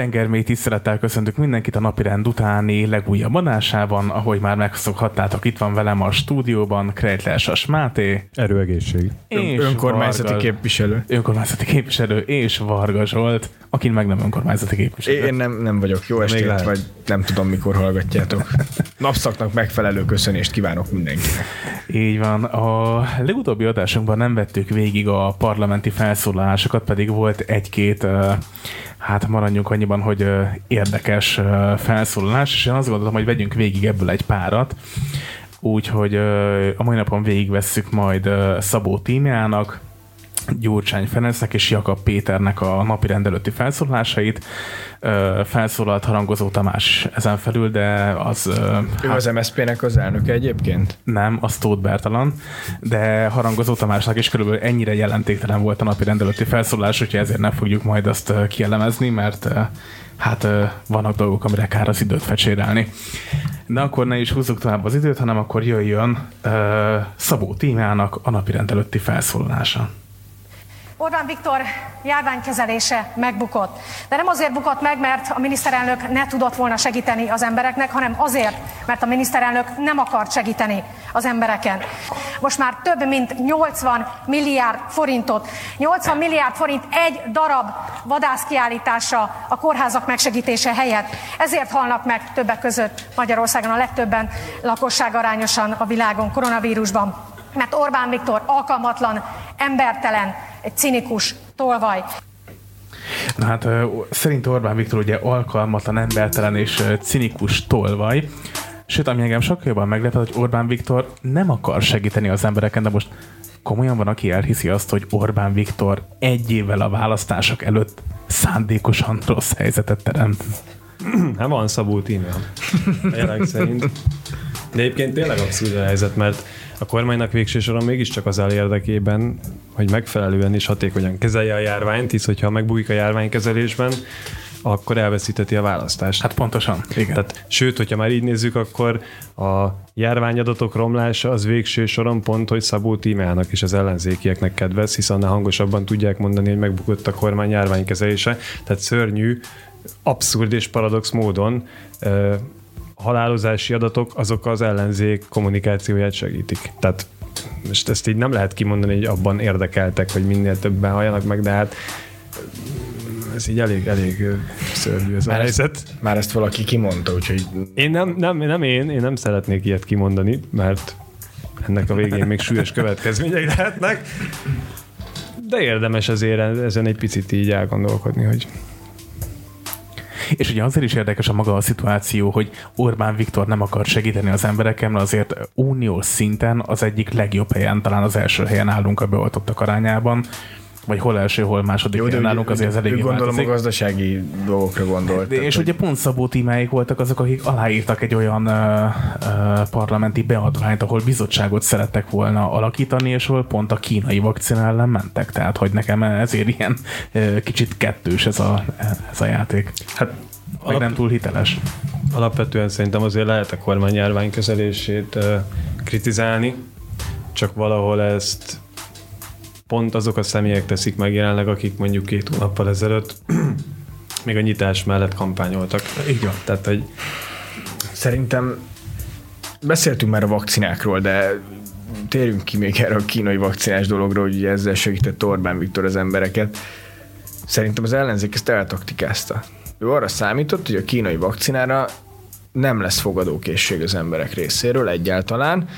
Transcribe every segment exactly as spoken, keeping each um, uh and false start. Tengermély tisztelettel köszöntök mindenkit a napirend utáni legújabb adásában, ahogy már megszokhattátok, itt van velem a stúdióban Krejtlás Máté, erőegészség, és önkormányzati Varga, képviselő. Önkormányzati képviselő és Varga Zsolt, aki meg nem önkormányzati képviselő. Én nem, nem vagyok, jó estét, vagy nem tudom mikor hallgatjátok. Napszaknak megfelelő köszönést kívánok mindenkinek. Így van, a legutóbbi adásunkban nem vettük végig a parlamenti felszólalásokat, pedig volt egy-két, hát maradjunk annyiban, hogy érdekes felszólalás, és én azt gondolom, hogy vegyünk végig ebből egy párat, úgyhogy a mai napon végigvesszük majd Szabó Tímeának, Gyurcsány Ferencnek és Jakab Péternek a napirend előtti felszólalásait. Felszólalt Harangozó Tamás ezen felül, de az... Ő hát, az em es zé pé-nek az elnöke egyébként? Nem, az Tóth Bertalan, de Harangozó Tamásnak is körülbelül ennyire jelentéktelen volt a napirend előtti felszólalás, úgyhogy ezért nem fogjuk majd azt kielemezni, mert hát vannak dolgok, amire kár az időt fecsérelni. De akkor ne is húzzuk tovább az időt, hanem akkor jöjjön Szabó Tímeának a napirend előtti felszólalása. Orbán Viktor járványkezelése megbukott. De nem azért bukott meg, mert a miniszterelnök ne tudott volna segíteni az embereknek, hanem azért, mert a miniszterelnök nem akart segíteni az embereken. Most már több mint nyolcvan milliárd forintot, nyolcvan milliárd forint egy darab vadászkiállításra a kórházak megsegítése helyett. Ezért halnak meg többek között Magyarországon a legtöbben lakosság arányosan a világon koronavírusban. Mert Orbán Viktor alkalmatlan, embertelen, egy cinikus tolvaj. Na hát szerint Orbán Viktor ugye alkalmatlan, embertelen és cinikus tolvaj. Sőt, ami engem sokkal jobban meglepett, hogy Orbán Viktor nem akar segíteni az embereken, de most komolyan van, aki elhiszi azt, hogy Orbán Viktor egy évvel a választások előtt szándékosan rossz helyzetet teremt. Hát van Szabó Tímea. Élek szerint. De egyébként tényleg abszurd a helyzet, mert a kormánynak végső soron mégiscsak az áll érdekében, hogy megfelelően és hatékonyan kezelje a járványt, hisz hogyha megbújik a járványkezelésben, akkor elveszíteti a választást. Hát pontosan, igen. Tehát, sőt, hogyha már így nézzük, akkor a járványadatok romlása az végső soron pont, hogy Szabó Tímeának és az ellenzékieknek kedvez, hisz annál hangosabban tudják mondani, hogy megbukott a kormány járványkezelése. Tehát szörnyű, abszurd és paradox módon halálozási adatok, azok az ellenzék kommunikációját segítik. Tehát most ezt így nem lehet kimondani, hogy abban érdekeltek, hogy minél többen halljanak meg, de hát ez így elég, elég szörnyű az már helyzet. Ezt, már ezt valaki kimondta, úgyhogy... Én nem, nem, nem én, én nem szeretnék ilyet kimondani, mert ennek a végén még súlyos következmények lehetnek, de érdemes azért ezen egy picit így elgondolkodni, hogy... És ugye azért is érdekes a maga a szituáció, hogy Orbán Viktor nem akar segíteni az embereken, mert azért uniós szinten az egyik legjobb helyen, talán az első helyen állunk a beoltottak arányában, vagy hol első, hol második helyen állunk, azért az elég változik. Gondolom a gazdasági dolgokra gondolt. De, és hogy... ugye pont Szabó Tímeáik voltak azok, akik aláírtak egy olyan ö, ö, parlamenti beadványt, ahol bizottságot szerettek volna alakítani, és ahol pont a kínai vakcina ellen mentek. Tehát, hogy nekem ezért ilyen ö, kicsit kettős ez a, ez a játék. Hát alap... nem túl hiteles. Alapvetően szerintem azért lehet a kormány járványkezelését ö, kritizálni, csak valahol ezt pont azok a személyek teszik meg jelenleg, akik mondjuk két hónappal ezelőtt még a nyitás mellett kampányoltak. Így van. Tehát, hogy... Szerintem beszéltünk már a vakcinákról, de térjünk ki még erre a kínai vakcinás dologról, hogy ugye ezzel segített Orbán Viktor az embereket. Szerintem az ellenzék ezt eltaktikázta. Ő arra számított, hogy a kínai vakcinára nem lesz fogadókészség az emberek részéről egyáltalán,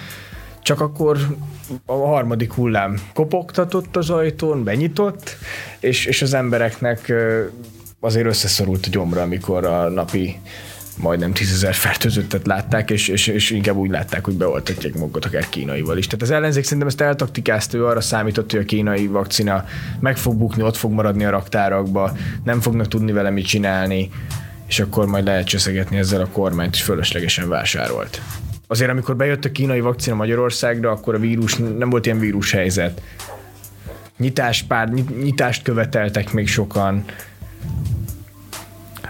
csak akkor a harmadik hullám kopogtatott az ajtón, benyitott, és, és az embereknek azért összeszorult a gyomra, amikor a napi majdnem tízezer fertőzöttet látták, és, és, és inkább úgy látták, hogy beoltatják magukat akár kínaival is. Tehát az ellenzék szerintem ezt eltaktikázta, ő arra számított, hogy a kínai vakcina meg fog bukni, ott fog maradni a raktárakba, nem fognak tudni vele mit csinálni, és akkor majd lehet cseszegetni ezzel a kormányt, és fölöslegesen vásárolt. Azért, amikor bejött a kínai vakcina Magyarországra, akkor a vírus, nem volt ilyen vírushelyzet. Nyitás pár, nyitást követeltek még sokan.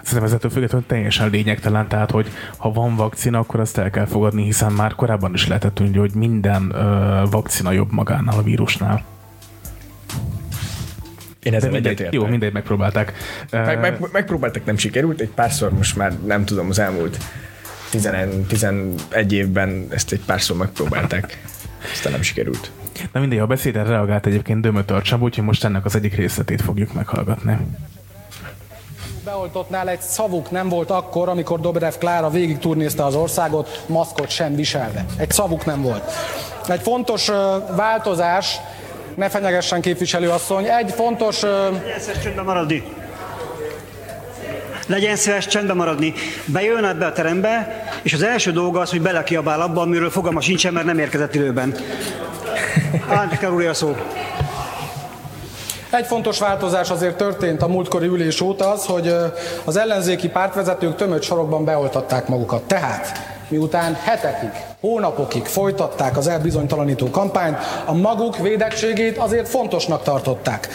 Szerintem ezzel függetlenül teljesen lényegtelen, tehát, hogy ha van vakcina, akkor azt el kell fogadni, hiszen már korábban is lehetett tudni, hogy minden ö, vakcina jobb magánál a vírusnál. Én ezzel egyetértek. Jó, mindegy, megpróbálták. Meg, meg, megpróbáltak, nem sikerült. Egy párszor most már nem tudom, az elmúlt tizenegy, tizenegy évben ezt egy párszor megpróbálták. Aztán nem sikerült. Na mindegy, a beszédre reagált egyébként Dömötör Csaba, úgyhogy most ennek az egyik részletét fogjuk meghallgatni. Beoltottnál egy szavuk nem volt akkor, amikor Dobrev Klára végig turnézte az országot, maszkot sem viselve. Egy szavuk nem volt. Egy fontos uh, változás, ne fenyegessen képviselőasszony, egy fontos... Uh... Legyen szíves csöndben maradni. Legyen szíves csöndben maradni. Bejön ebbe a terembe, és az első dolga az, hogy belekiabál abba, amiről fogalma sincsen, mert nem érkezett időben. Áldikár úr, a szó. Egy fontos változás azért történt a múltkori ülés óta az, hogy az ellenzéki pártvezetők tömött sorokban beoltatták magukat. Tehát, miután hetekig, hónapokig folytatták az elbizonytalanító kampányt, a maguk védettségét azért fontosnak tartották.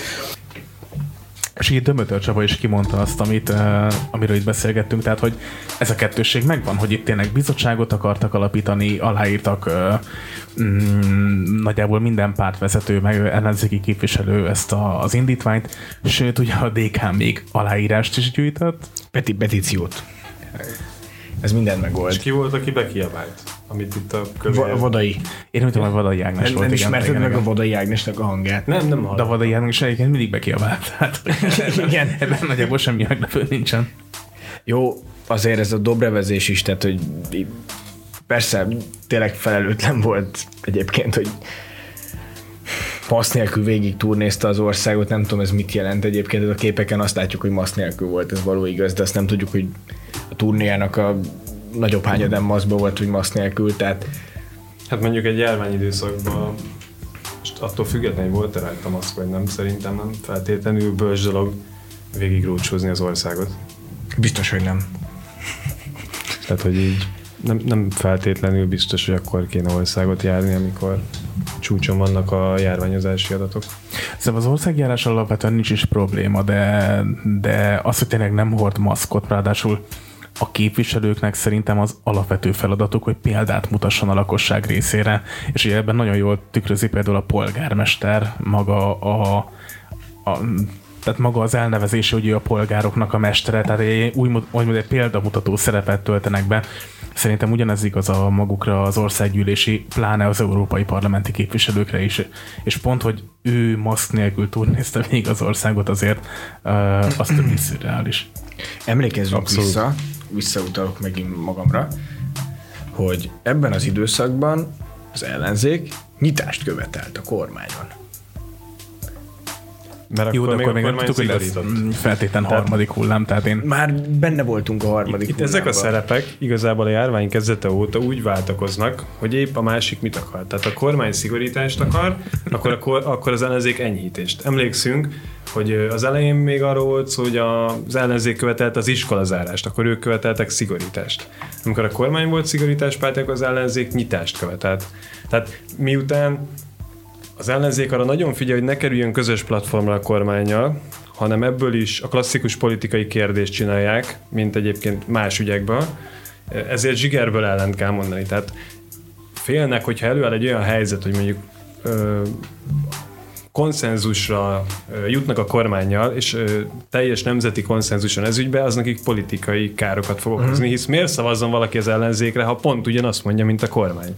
És így Dömötör Csaba is kimondta azt, amit, uh, amiről itt beszélgettünk, tehát, hogy ez a kettősség megvan, hogy itt tényleg bizottságot akartak alapítani, aláírtak uh, mm, nagyjából minden pártvezető, meg ellenzéki képviselő ezt a, az indítványt, sőt, ugye a dé ká még aláírást is gyűjtött. Peti, petíciót. Ez minden megold. És ki volt, aki bekiabált? Amit itt a kövér... Va- vadai. Én úgy tudom, hogy Vadai Ágnes volt. Nem ismerted meg igen. A Vadai Ágnesnek a hangját. Nem, nem hallottam. De Vadai Ágnes egyébként mindig bekiabált. Hát, igen. Ebben nagyjából semmi meglepő nincsen. Jó, azért ez a dobrevezés is, tehát hogy persze tényleg felelőtlen volt egyébként, hogy maszk nélkül végig turnézte az országot, nem tudom ez mit jelent egyébként, a képeken azt látjuk, hogy maszk nélkül volt, ez való igaz, de azt nem tudjuk, hogy a turnéjának a nagyobb hányadán maszkban volt, hogy maszk nélkül, tehát... Hát mondjuk egy járványidőszakban most attól függetlenül volt-e rajta maszk, vagy nem, szerintem nem feltétlenül bölcs dolog végig rócsózni az országot. Biztos, hogy nem. Tehát, hogy így nem, nem feltétlenül biztos, hogy akkor kéne országot járni, amikor csúcson vannak a járványozási adatok. Szóval az országjárás alapvetően nincs is probléma, de, de az, hogy tényleg nem hord maszkot, ráadásul a képviselőknek szerintem az alapvető feladatuk, hogy példát mutasson a lakosság részére, és ugye ebben nagyon jól tükrözi például a polgármester maga a, a tehát maga az elnevezése, hogy ő a polgároknak a mestere, tehát egy, úgymond egy példamutató szerepet töltenek be. Szerintem ugyanez igaz a magukra az országgyűlési, pláne az európai parlamenti képviselőkre is. És pont, hogy ő maszk nélkül turnézte végig az országot, azért uh, az több is szürreális. Emlékezzünk Abszolút. vissza, visszautalok megint magamra, hogy ebben az időszakban az ellenzék nyitást követelt a kormányon. Mert jó, akkor de akkor még nem tudtuk, hogy lesz feltétlen harmadik hullám, tehát én... Már benne voltunk a harmadik itt, itt ezek a szerepek igazából a járvány kezdete óta úgy váltakoznak, hogy épp a másik mit akar. Tehát a kormány szigorítást akar, akkor, akkor, akkor az ellenzék enyhítést. Emlékszünk, hogy az elején még arról volt, hogy az ellenzék követelt az iskolazárást, akkor ők követeltek szigorítást. Amikor a kormány volt szigorításpárt, akkor az ellenzék nyitást követelt. Tehát miután az ellenzék arra nagyon figyel, hogy ne kerüljön közös platformra a kormánnyal, hanem ebből is a klasszikus politikai kérdést csinálják, mint egyébként más ügyekben, ezért zsigerből ellent kell mondani. Tehát félnek, hogyha előáll egy olyan helyzet, hogy mondjuk ö, konszenzusra ö, jutnak a kormánnyal, és ö, teljes nemzeti konszenzuson ez ügyben, az nekik politikai károkat fog okozni, mm-hmm. hisz miért szavazzon valaki az ellenzékre, ha pont ugyanazt mondja, mint a kormány?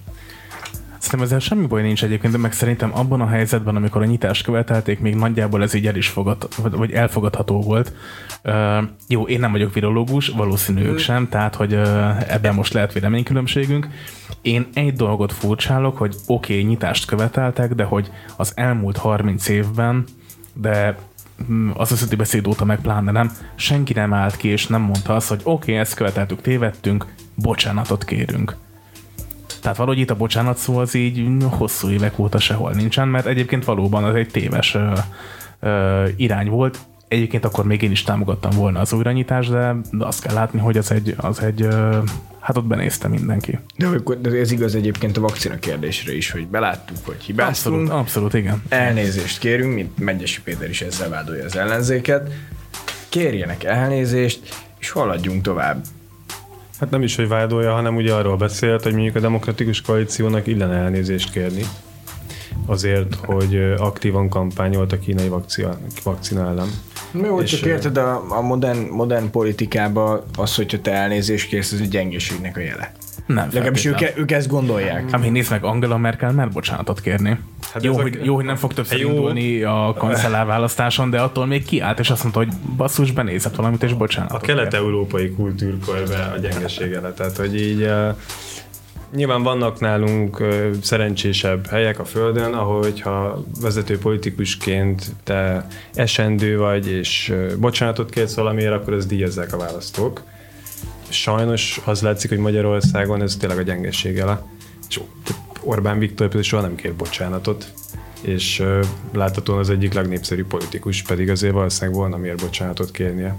Szerintem ezzel semmi baj nincs egyébként, de meg szerintem abban a helyzetben, amikor a nyitást követelték, még nagyjából ez így el is fogad, vagy elfogadható volt. Uh, jó, én nem vagyok virológus, valószínű ők sem, tehát hogy uh, ebben most lehet véleménykülönbségünk. Én egy dolgot furcsálok, hogy oké, okay, nyitást követeltek, de hogy az elmúlt harminc évben, de az összeti beszéd óta meg pláne nem, senki nem állt ki és nem mondta azt, hogy oké, okay, ezt követeltük, tévedtünk, bocsánatot kérünk. Tehát valahogy itt a bocsánat szó az így hosszú évek óta sehol nincsen, mert egyébként valóban az egy téves ö, ö, irány volt. Egyébként akkor még én is támogattam volna az újranyitást, de azt kell látni, hogy az egy, az egy ö, hát ott benézte mindenki. De ez igaz egyébként a vakcina kérdésre is, hogy beláttuk, hogy hibáztunk. Abszolút, abszolút, igen. Elnézést kérünk, mint Medgyessy Péter is ezzel vádolja az ellenzéket. Kérjenek elnézést, és haladjunk tovább. Hát nem is, hogy vádolja, hanem ugye arról beszélt, hogy mondjuk a demokratikus koalíciónak illene elnézést kérni. azért, hogy aktívan kampányolt a kínai vakcina ellen. Jó, és csak érted, a, a modern, modern politikában az, hogyha te elnézést kérsz, az egy gyengeségnek a jele. Nem legalábbis ők, ők ezt gondolják. Hát nézd meg, Angela Merkel már bocsánatot kérni. Hát jó, hogy, a... jó, hogy nem fog többször jó. indulni a kancellárválasztáson, de attól még kiállt, és azt mondta, hogy basszus, benézett valamit, és bocsánatot. A kelet-európai kultúrkorban a gyengeséggel, tehát hogy így uh, nyilván vannak nálunk uh, szerencsésebb helyek a földön, ahogyha vezető politikusként te esendő vagy, és uh, bocsánatot kérsz valamiért, akkor ezt díjazzák a választók. Sajnos az látszik, hogy Magyarországon ez tényleg a gyengesége le. Orbán Viktor például soha nem kér bocsánatot, és uh, láthatóan az egyik legnépszerűbb politikus, pedig azért valószínűleg volna miért bocsánatot kérnie.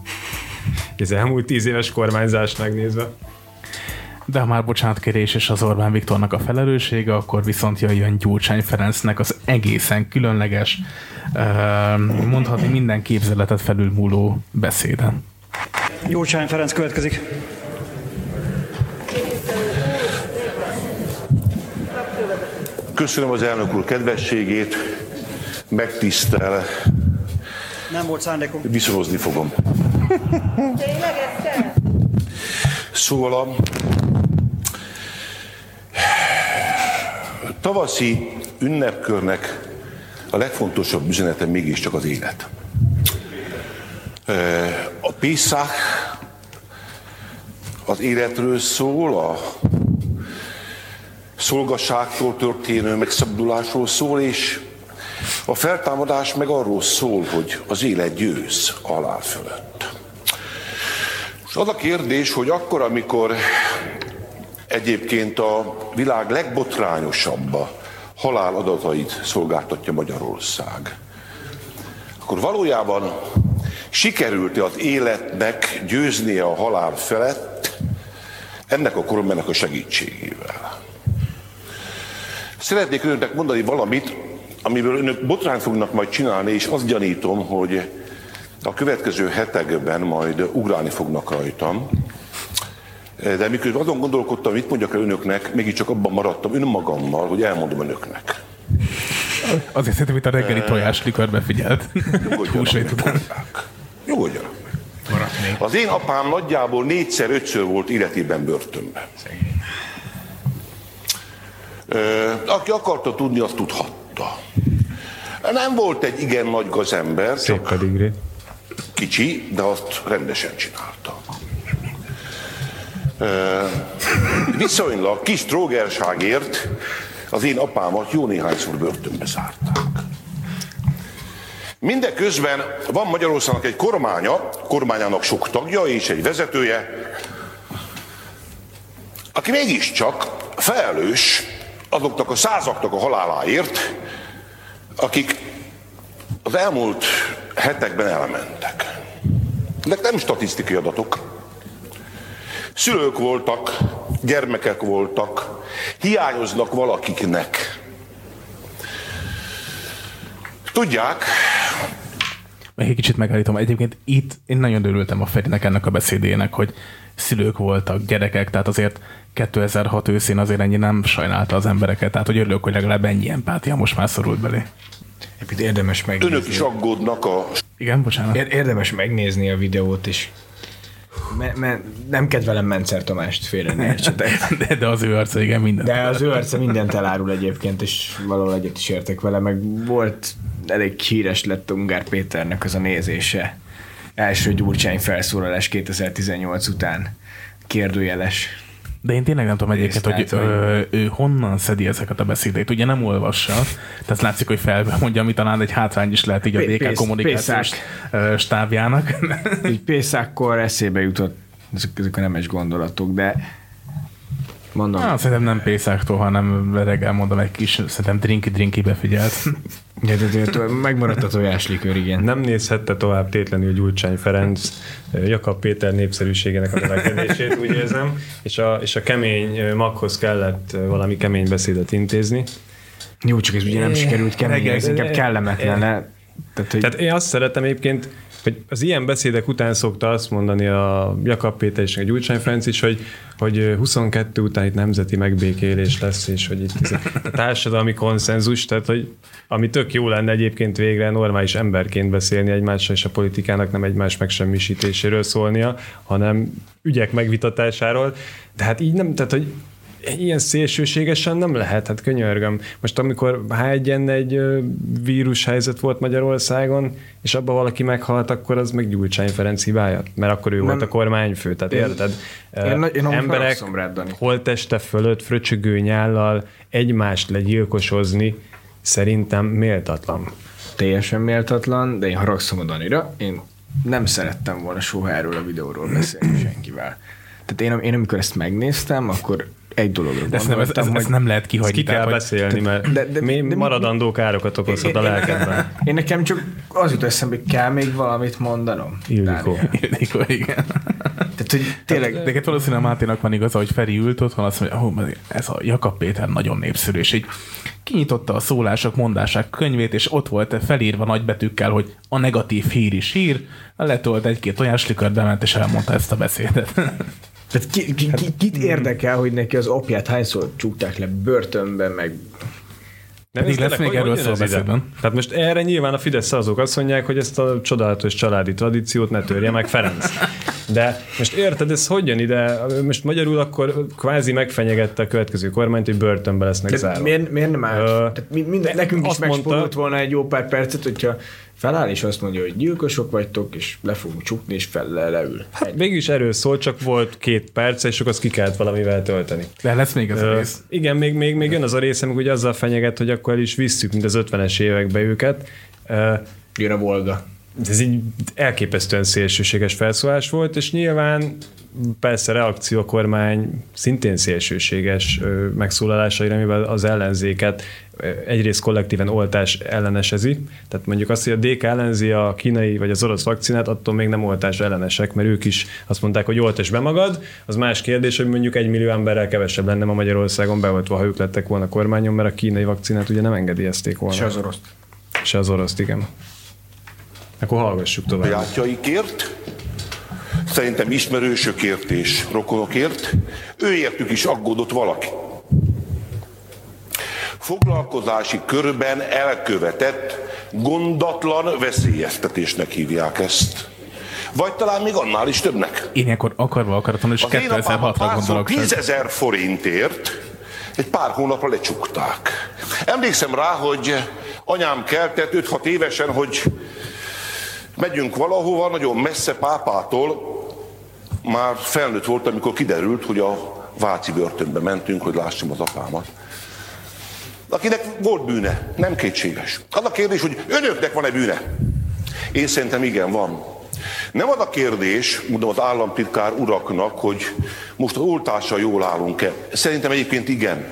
Ez elmúlt tíz éves kormányzást megnézve. De ha már bocsánatkérés és az Orbán Viktornak a felelőssége, akkor viszont jön Gyurcsány Ferencnek az egészen különleges, uh, mondhatni minden képzeletet felülmúló beszéde. Gyurcsány Ferenc következik. Köszönöm az elnök úr kedvességét, megtisztel. Nem volt szándékom. Viszorozni fogom. Tényleg egyszer? Szóval a tavaszi ünnepkörnek a legfontosabb üzenete mégiscsak az élet. A Pészák az életről szól, a szolgasságtól történő megszabadulásról szól, és a feltámadás meg arról szól, hogy az élet győz a halál fölött. És az a kérdés, hogy akkor, amikor egyébként a világ legbotrányosabb halál adatait szolgáltatja Magyarország, akkor valójában sikerült-e az életnek győznie a halál felett ennek a kormánynak a segítségével? Szeretnék önöknek mondani valamit, amiből önök botrányt fognak majd csinálni, és azt gyanítom, hogy a következő hetekben majd ugrálni fognak rajtam. De miközben azon gondolkodtam, mit mondjak el önöknek, mégiscsak abban maradtam önmagammal, hogy elmondom önöknek. Azért szerintem itt a reggeli tojáslikörbe figyelt. Húsvét után. Nyugodjanak meg. Az én apám nagyjából négyszer-ötször volt életében börtönben. Aki akarta tudni, azt tudhatta. Nem volt egy igen nagy gazember, csak kicsi, de azt rendesen csinálta. Viszonylag kis trógerságért az én apámat jó néhányszor börtönbe zárták. Mindeközben van Magyarországnak egy kormánya, kormányának sok tagja és egy vezetője, aki mégiscsak felelős azoknak a százaknak a haláláért, akik az elmúlt hetekben elmentek. Ezek nem statisztikai adatok. Szülők voltak, gyermekek voltak, hiányoznak valakiknek. Tudják... Meg egy kicsit megállítom. Egyébként itt én nagyon örültem a Ferinek ennek a beszédének, hogy szülők voltak, gyerekek, tehát azért kétezer-hat őszén azért ennyi nem sajnálta az embereket, tehát hogy örülök, hogy legalább ennyi empátia most már szorult belé. Épp érdemes megnézni. Önök is aggódnak a... Igen, bocsánat. Érdemes megnézni a videót is. Me, me, nem kedvelem Menczer Tamást, félre ne értsetek. De, de az ő arca, igen, mindent. De az ő arca mindent elárul egyébként, és valahol egyet is értek vele, meg volt elég híres lett Ungár Péternek az a nézése. Első Gyurcsány felszólalás kétezer-tizennyolc után. Kérdőjeles. De én tényleg nem tudom egyébként, hogy ő, ő honnan szedi ezeket a beszédét. Ugye nem olvassa, tehát látszik, hogy felmondja, ami talán egy hátrány is lehet így a dé ká kommunikációs stábjának. Így Pészákkor eszébe jutott ezek a nemes gondolatok, de mondom. Na, szerintem nem Pészáktól, hanem reggel mondom egy kis, szerintem drinki-drinki befigyelt. Megmaradt a tojáslikőr, igen. Nem nézhette tovább tétlenül Gyurcsány Ferenc Jakab Péter népszerűségének a növekedését, úgy érzem, és a, és a kemény maghoz kellett valami kemény beszédet intézni. Jó, csak ez ugye nem sikerült kemény, ez inkább kellemetlen. Tehát én azt szeretem egyébként, hogy az ilyen beszédek után szokta azt mondani a Jakab Péter és a Gyurcsány Ferenc is, hogy, hogy huszonkettő után itt nemzeti megbékélés lesz, és hogy itt ez a társadalmi konszenzus, tehát hogy ami tök jó lenne egyébként végre normális emberként beszélni egymással, és a politikának nem egymás megsemmisítéséről szólnia, hanem ügyek megvitatásáról. De hát így nem, tehát hogy ilyen szélsőségesen nem lehet, hát könyörgöm. Most amikor há egy en egy egy vírushelyzet volt Magyarországon, és abban valaki meghalt, akkor az meg Gyurcsány Ferenc hibája, mert akkor ő nem volt a kormányfő, tehát érted? Én, én, én emberek holtteste fölött fröcsögő nyállal egymást legyilkosozni szerintem méltatlan. Teljesen méltatlan, de én haragszom a Danira, én nem szerettem volna soha erről a videóról beszélni senkivel. Tehát én, én amikor ezt megnéztem, akkor egy dologra gondoltam, ez, ez, ez nem lehet kihagyni. Ki kell beszélni, mert de, de, mi de, maradandó károkat okozhat a lelkedben. Én nekem csak az jut eszembe, hogy kell még valamit mondanom. Ildikó. Ildikó, igen. Tehát, hogy tényleg... De, de valószínűleg Máténak van igaza, hogy Feri ült otthon, azt mondja, oh, ez a Jakab Péter nagyon népszerű, és így kinyitotta a szólások, mondásák könyvét, és ott volt felírva nagybetűkkel, hogy a negatív hír is hír, letolt egy-két olyan slikört, bement, és elmondta ezt a beszédet. Tehát ki, ki, ki, kit érdekel, hogy neki az apját hányszor csukták le börtönben, meg... Nem, pedig lesz még erről szó beszélben. Tehát most erre nyilván a Fidesz azok azt mondják, hogy ezt a csodálatos családi tradíciót ne törje meg Ferenc. De most érted, ez hogyan ide? Most magyarul akkor kvázi megfenyegette a következő kormányt, hogy börtönbe lesznek zárva. Miért, miért nem áll? Tehát mi, minden, nekünk is megspórolt volna egy jó pár percet, hogyha feláll és azt mondja, hogy gyilkosok vagytok, és le fogunk csukni, és fel le, leül. Hát mégis erről szól, csak volt két perc, és akkor azt ki kellett valamivel tölteni. De lesz még az a rész. Ö, igen, még, még, még jön az a rész, amikor ugye azzal fenyeget, hogy akkor is visszük, mint az ötvenes évekbe őket. Ö, jön a Volga. Ez így elképesztően szélsőséges felszólás volt, és nyilván persze reakció a kormány szintén szélsőséges megszólalásaira, mivel az ellenzéket egyrészt kollektíven oltás ellenesezi, tehát mondjuk azt, hogy a dé ká ellenzi a kínai vagy az orosz vakcinát, attól még nem oltás ellenesek, mert ők is azt mondták, hogy oltasd be magad, az más kérdés, hogy mondjuk egy millió emberrel kevesebb lenne ma Magyarországon beoltva, ha ők lettek volna kormányon, mert a kínai vakcinát ugye nem engedélyezték volna. Se az oroszt. Se az oroszt, igen. Akkor hallgassuk tovább. Bátyaikért, szerintem ismerősökért és rokonokért, őértük is aggódott valaki. Foglalkozási körben elkövetett, gondatlan veszélyeztetésnek hívják ezt. Vagy talán még annál is többnek. Én ilyenkor akarva akaratom, és kétezer-hatra gondolok. tízezer forintért egy pár hónapra lecsukták. Emlékszem rá, hogy anyám keltett öt-hat évesen, hogy megyünk valahova, nagyon messze Pápától, már felnőtt volt, amikor kiderült, hogy a Váci börtönbe mentünk, hogy lássam az apámat. Akinek volt bűne, nem kétséges. Az a kérdés, hogy önöknek van-e bűne? Én szerintem igen, van. Nem az a kérdés, mondom az államtitkár uraknak, hogy most az oltással jól állunk-e. Szerintem egyébként igen.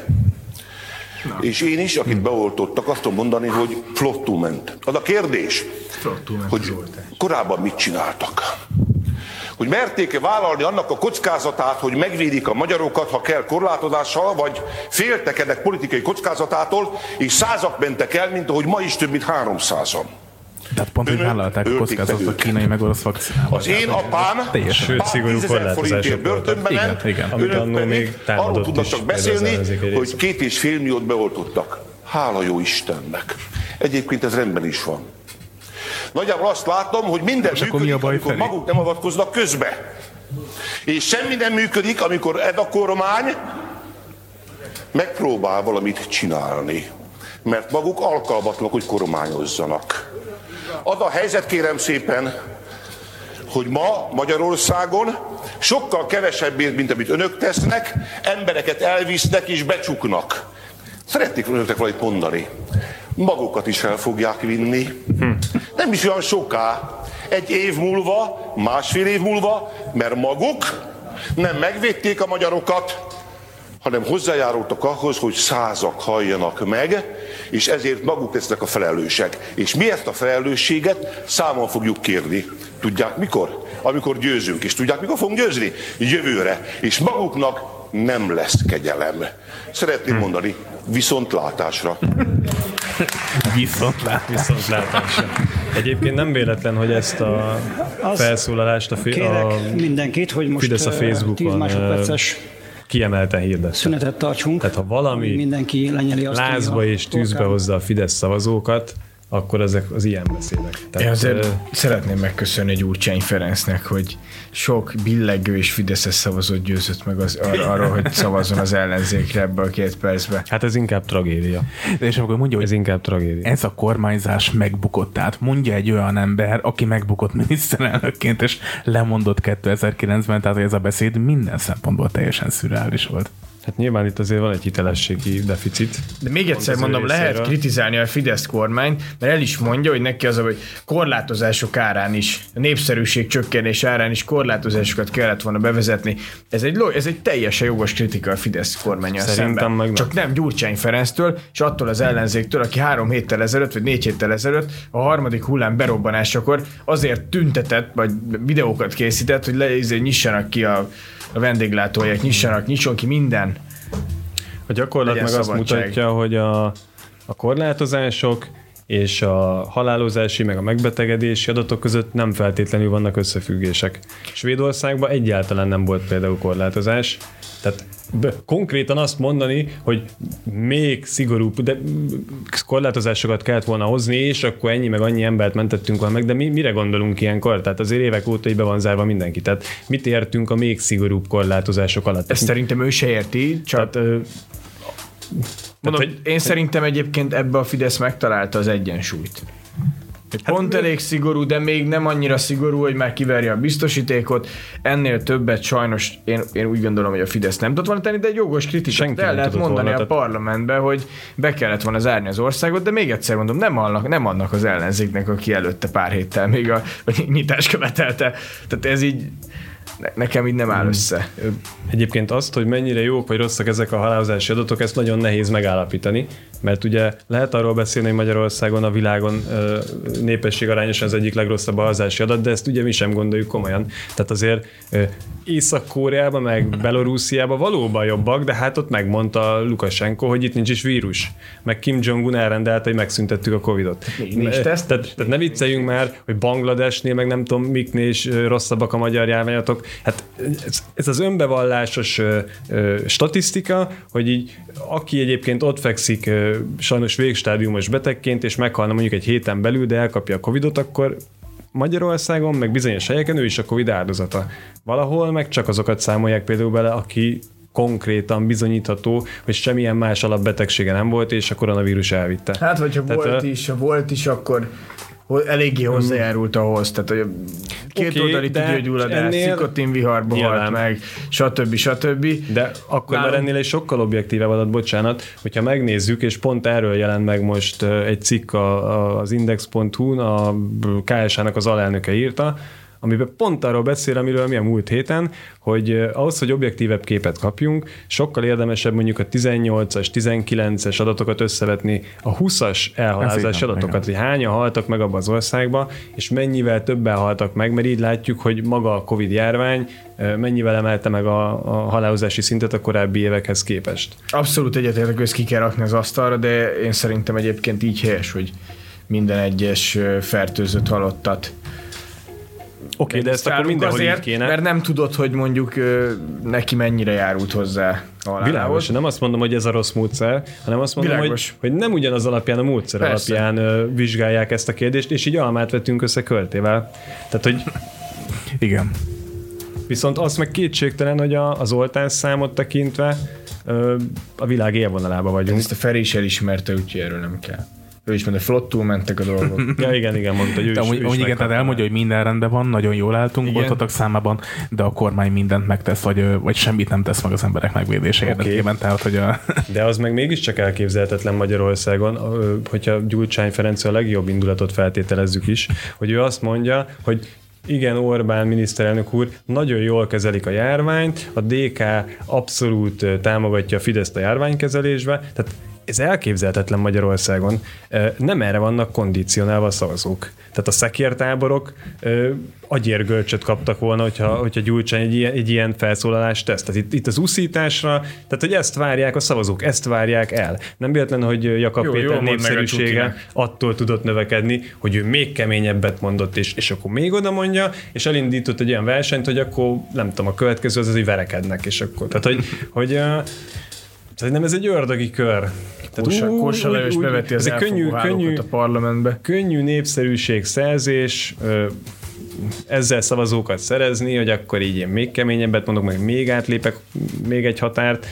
Na. És én is, akit beoltottak, azt tudom mondani, hogy flottul ment. Az a kérdés, hogy korábban mit csináltak. Hogy merték-e vállalni annak a kockázatát, hogy megvédik a magyarokat, ha kell korlátozással, vagy féltek ennek politikai kockázatától, és százak mentek el, mint ahogy ma is több mint háromszázan. De pont, hogy vállalták a kockázatot a kínai meg orosz vakcinával. Az én apám tízezer forintért börtönbe ment, önök pedig arról tudnak csak beszélni, hogy két és fél milliót beoltottak. Hála jó Istennek. Egyébként ez rendben is van. Nagyjából azt látom, hogy minden működik, amikor maguk nem avatkoznak közbe. És semmi nem működik, amikor ez a kormány megpróbál valamit csinálni. Mert maguk alkalmatlanok, hogy kormányozzanak. Az a helyzet, kérem szépen, hogy ma Magyarországon sokkal kevesebbért, mint amit önök tesznek, embereket elvisznek és becsuknak. Szeretnék önöknek valamit mondani. Magukat is el fogják vinni. Hm. Nem is olyan soká. Egy év múlva, másfél év múlva, mert maguk nem megvédték a magyarokat, hanem hozzájárultak ahhoz, hogy százak halljanak meg, és ezért maguk lesznek a felelősek. És mi ezt a felelősséget számon fogjuk kérni. Tudják mikor? Amikor győzünk. És tudják mikor fogunk győzni? Jövőre. És maguknak nem lesz kegyelem. Szeretném mondani, viszontlátásra. Viszontlátásra. Viszontlátásra. Egyébként nem véletlen, hogy ezt a az felszólalást a, fi- kérek a mindenkit, hogy most Fidesz a Facebookon kiemelten hirdet. Szünetet tartsunk. Tehát ha valami mindenki lenyeli azt, lázba és tűzbe hozza a Fidesz szavazókat, akkor ezek az ilyen beszélek. Tehát, én azért ö... szeretném megköszönni Gyurcsány Ferencnek, hogy sok billegő és fideszes szavazót győzött meg az, ar- arra, hogy szavazzon az ellenzékre ebbe a két percben. Hát ez inkább tragédia. De és akkor mondja, hogy ez inkább tragédia. Ez a kormányzás megbukott. Tehát mondja egy olyan ember, aki megbukott miniszterelnökként, és lemondott kétezer-kilencben, tehát ez a beszéd minden szempontból teljesen szürreális volt. Hát nyilván itt azért van egy hitelességi deficit. De még egyszer mondom, lehet kritizálni a Fidesz kormányt, mert el is mondja, hogy neki az a, hogy korlátozások árán is, a népszerűség csökkenés árán is korlátozásokat kellett volna bevezetni. Ez egy, ez egy teljesen jogos kritika a Fidesz kormánnyal szemben. Meg csak nem Gyurcsány Ferenctől, és attól az ellenzéktől, aki három héttel ezelőtt, vagy négy héttel ezelőtt a harmadik hullám berobbanásakor azért tüntetett, vagy videókat készített, hogy le, nyissanak ki a a vendéglátóhelyek, nyissanak, nyisson ki minden. A gyakorlat legyen meg szabadság. Azt mutatja, hogy a, a korlátozások és a halálozási, meg a megbetegedési adatok között nem feltétlenül vannak összefüggések. Svédországban egyáltalán nem volt például korlátozás, tehát konkrétan azt mondani, hogy még szigorúbb, de korlátozásokat kellett volna hozni, és akkor ennyi meg annyi embert mentettünk volna meg, de mi, mire gondolunk ilyenkor? Tehát azért évek óta így be van zárva mindenki. Tehát mit értünk a még szigorúbb korlátozások alatt? Ezt szerintem ő se érti, csak... Tehát, ö... Mondom, Tehát, hogy... én szerintem egyébként ebbe a Fidesz megtalálta az egyensúlyt. Hát pont mi... elég szigorú, de még nem annyira szigorú, hogy már kiverje a biztosítékot. Ennél többet sajnos én, én úgy gondolom, hogy a Fidesz nem tudott volna tenni, de egy jogos kritikát el lehet mondani a parlamentben, hogy be kellett volna zárni az országot, de még egyszer mondom, nem annak, nem annak az ellenzéknek, aki előtte pár héttel még a, a nyitást követelte. Tehát ez így... Nekem így nem áll össze. Egyébként azt, hogy mennyire jók vagy rosszak ezek a halálozási adatok, ezt nagyon nehéz megállapítani, mert ugye lehet arról beszélni, hogy Magyarországon a világon népesség arányosan az egyik legrosszabb halálozási adat, de ezt ugye mi sem gondoljuk komolyan. Tehát azért Észak-Kóreában, meg Belorussziában valóban jobbak, de hát ott megmondta Lukasenko, hogy itt nincs is vírus. Meg Kim Jong-un elrendelte, hogy megszüntettük a Covidot. Nincs teszt. Tehát, tehát ne vicceljünk már, hogy Bangladesnél, meg nem tudom miknél is rosszabbak a magyar járványatok. Hát ez, ez az önbevallásos ö, ö, statisztika, hogy így aki egyébként ott fekszik ö, sajnos végstádiumos betegként, és meghalna mondjuk egy héten belül, de elkapja a Covidot, akkor Magyarországon, meg bizonyos helyeken ő is a Covid áldozata. Valahol meg csak azokat számolják például bele, aki konkrétan bizonyítható, hogy semmilyen más alapbetegsége nem volt, és a koronavírus elvitte. Hát, hogyha Tehát, volt is, ha volt is, akkor eléggé hozzájárult ahhoz, tehát hogy két okay, oldali tüdőgyulladás, szikotin viharba halt meg, stb. stb. De akkor már ennél egy sokkal objektívebb adat, bocsánat, hogyha megnézzük, és pont erről jelent meg most egy cikk az index pont hu-n, a ká es á-nak az alelnöke írta, amiben pont arról beszél, amiről mi a múlt héten, hogy ahhoz, hogy objektívebb képet kapjunk, sokkal érdemesebb mondjuk a tizennyolcas, tizenkilences adatokat összevetni, a huszas elhalálozási adatokat, hogy hányan haltak meg abban az országban, és mennyivel többen haltak meg, mert így látjuk, hogy maga a Covid-járvány mennyivel emelte meg a, a halálozási szintet a korábbi évekhez képest. Abszolút egyetértek, ezt ki kell rakni az asztalra, de én szerintem egyébként így helyes, hogy minden egyes fertőzött halottat Oké, okay, de ezt akkor mindenhol azért, így kéne. Mert nem tudod, hogy mondjuk ö, neki mennyire járult hozzá a halálához. Világos, nem azt mondom, hogy ez a rossz módszer, hanem azt mondom, hogy, hogy nem ugyanaz alapján, a módszer Persze. alapján ö, vizsgálják ezt a kérdést, és így almát vettünk össze költével. Tehát, hogy... Igen. Viszont azt meg kétségtelen, hogy a, az oltásszámot tekintve ö, a világ élvonalába vagyunk. Ezt a Feri is elismerte, úgyhogy erről nem kell. Ő is mondta, flottul mentek a dolgok. Ja, igen, igen, mondta, hogy ő is, is igen, tehát elmondja, hogy minden rendben van, nagyon jól álltunk, voltatok számában, de a kormány mindent megtesz, vagy, vagy semmit nem tesz meg az emberek megvédése okay. érdekében. Tehát, hogy a... De az meg mégiscsak elképzelhetetlen Magyarországon, hogyha Gyurcsány Ferenc a legjobb indulatot feltételezzük is, hogy ő azt mondja, hogy igen, Orbán miniszterelnök úr, nagyon jól kezelik a járványt, a dé ká abszolút támogatja a Fideszt a járványkezelésbe, tehát ez elképzelhetetlen Magyarországon. Nem erre vannak kondicionálva a szavazók. Tehát a szekértáborok agyérgölcsöt kaptak volna, hogyha, hogyha Gyurcsány egy ilyen, egy ilyen felszólalást tesz. Tehát itt, itt az úszításra, tehát hogy ezt várják a szavazók, ezt várják el. Nem véletlen, hogy Jakab jó, Péter népszerűsége attól tudott növekedni, hogy ő még keményebbet mondott, és, és akkor még oda mondja, és elindított egy olyan versenyt, hogy akkor nem tudom, a következő az, hogy verekednek, és akkor, tehát hogy, hogy szerintem ez egy ördögi kör. Kósa Lajos beveti az elfogó hálókat a parlamentbe. Könnyű népszerűségszerzés, ezzel szavazókat szerezni, hogy akkor így én még keményebbet mondok, meg még átlépek még egy határt.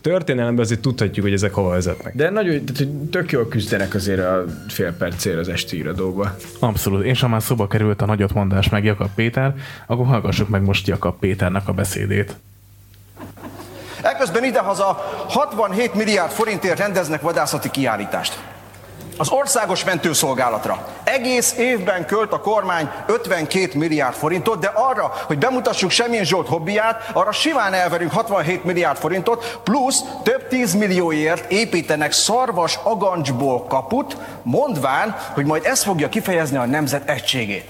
Történelemben azért tudhatjuk, hogy ezek hova vezetnek. De nagyon, tehát, tök jól küzdenek azért a fél percél az esti iradóba. Abszolút. És ha már szóba került a nagyotmondás meg Jakab Péter, akkor hallgassuk meg most Jakab Péternek a beszédét. Eközben idehaza hatvanhét milliárd forintért rendeznek vadászati kiállítást. Az országos mentőszolgálatra. Egész évben költ a kormány ötvenkét milliárd forintot, de arra, hogy bemutassuk Semjén Zsolt hobbiját, arra simán elverünk hatvanhét milliárd forintot, plusz több tíz millióért építenek szarvas agancsból kaput, mondván, hogy majd ez fogja kifejezni a nemzet egységét.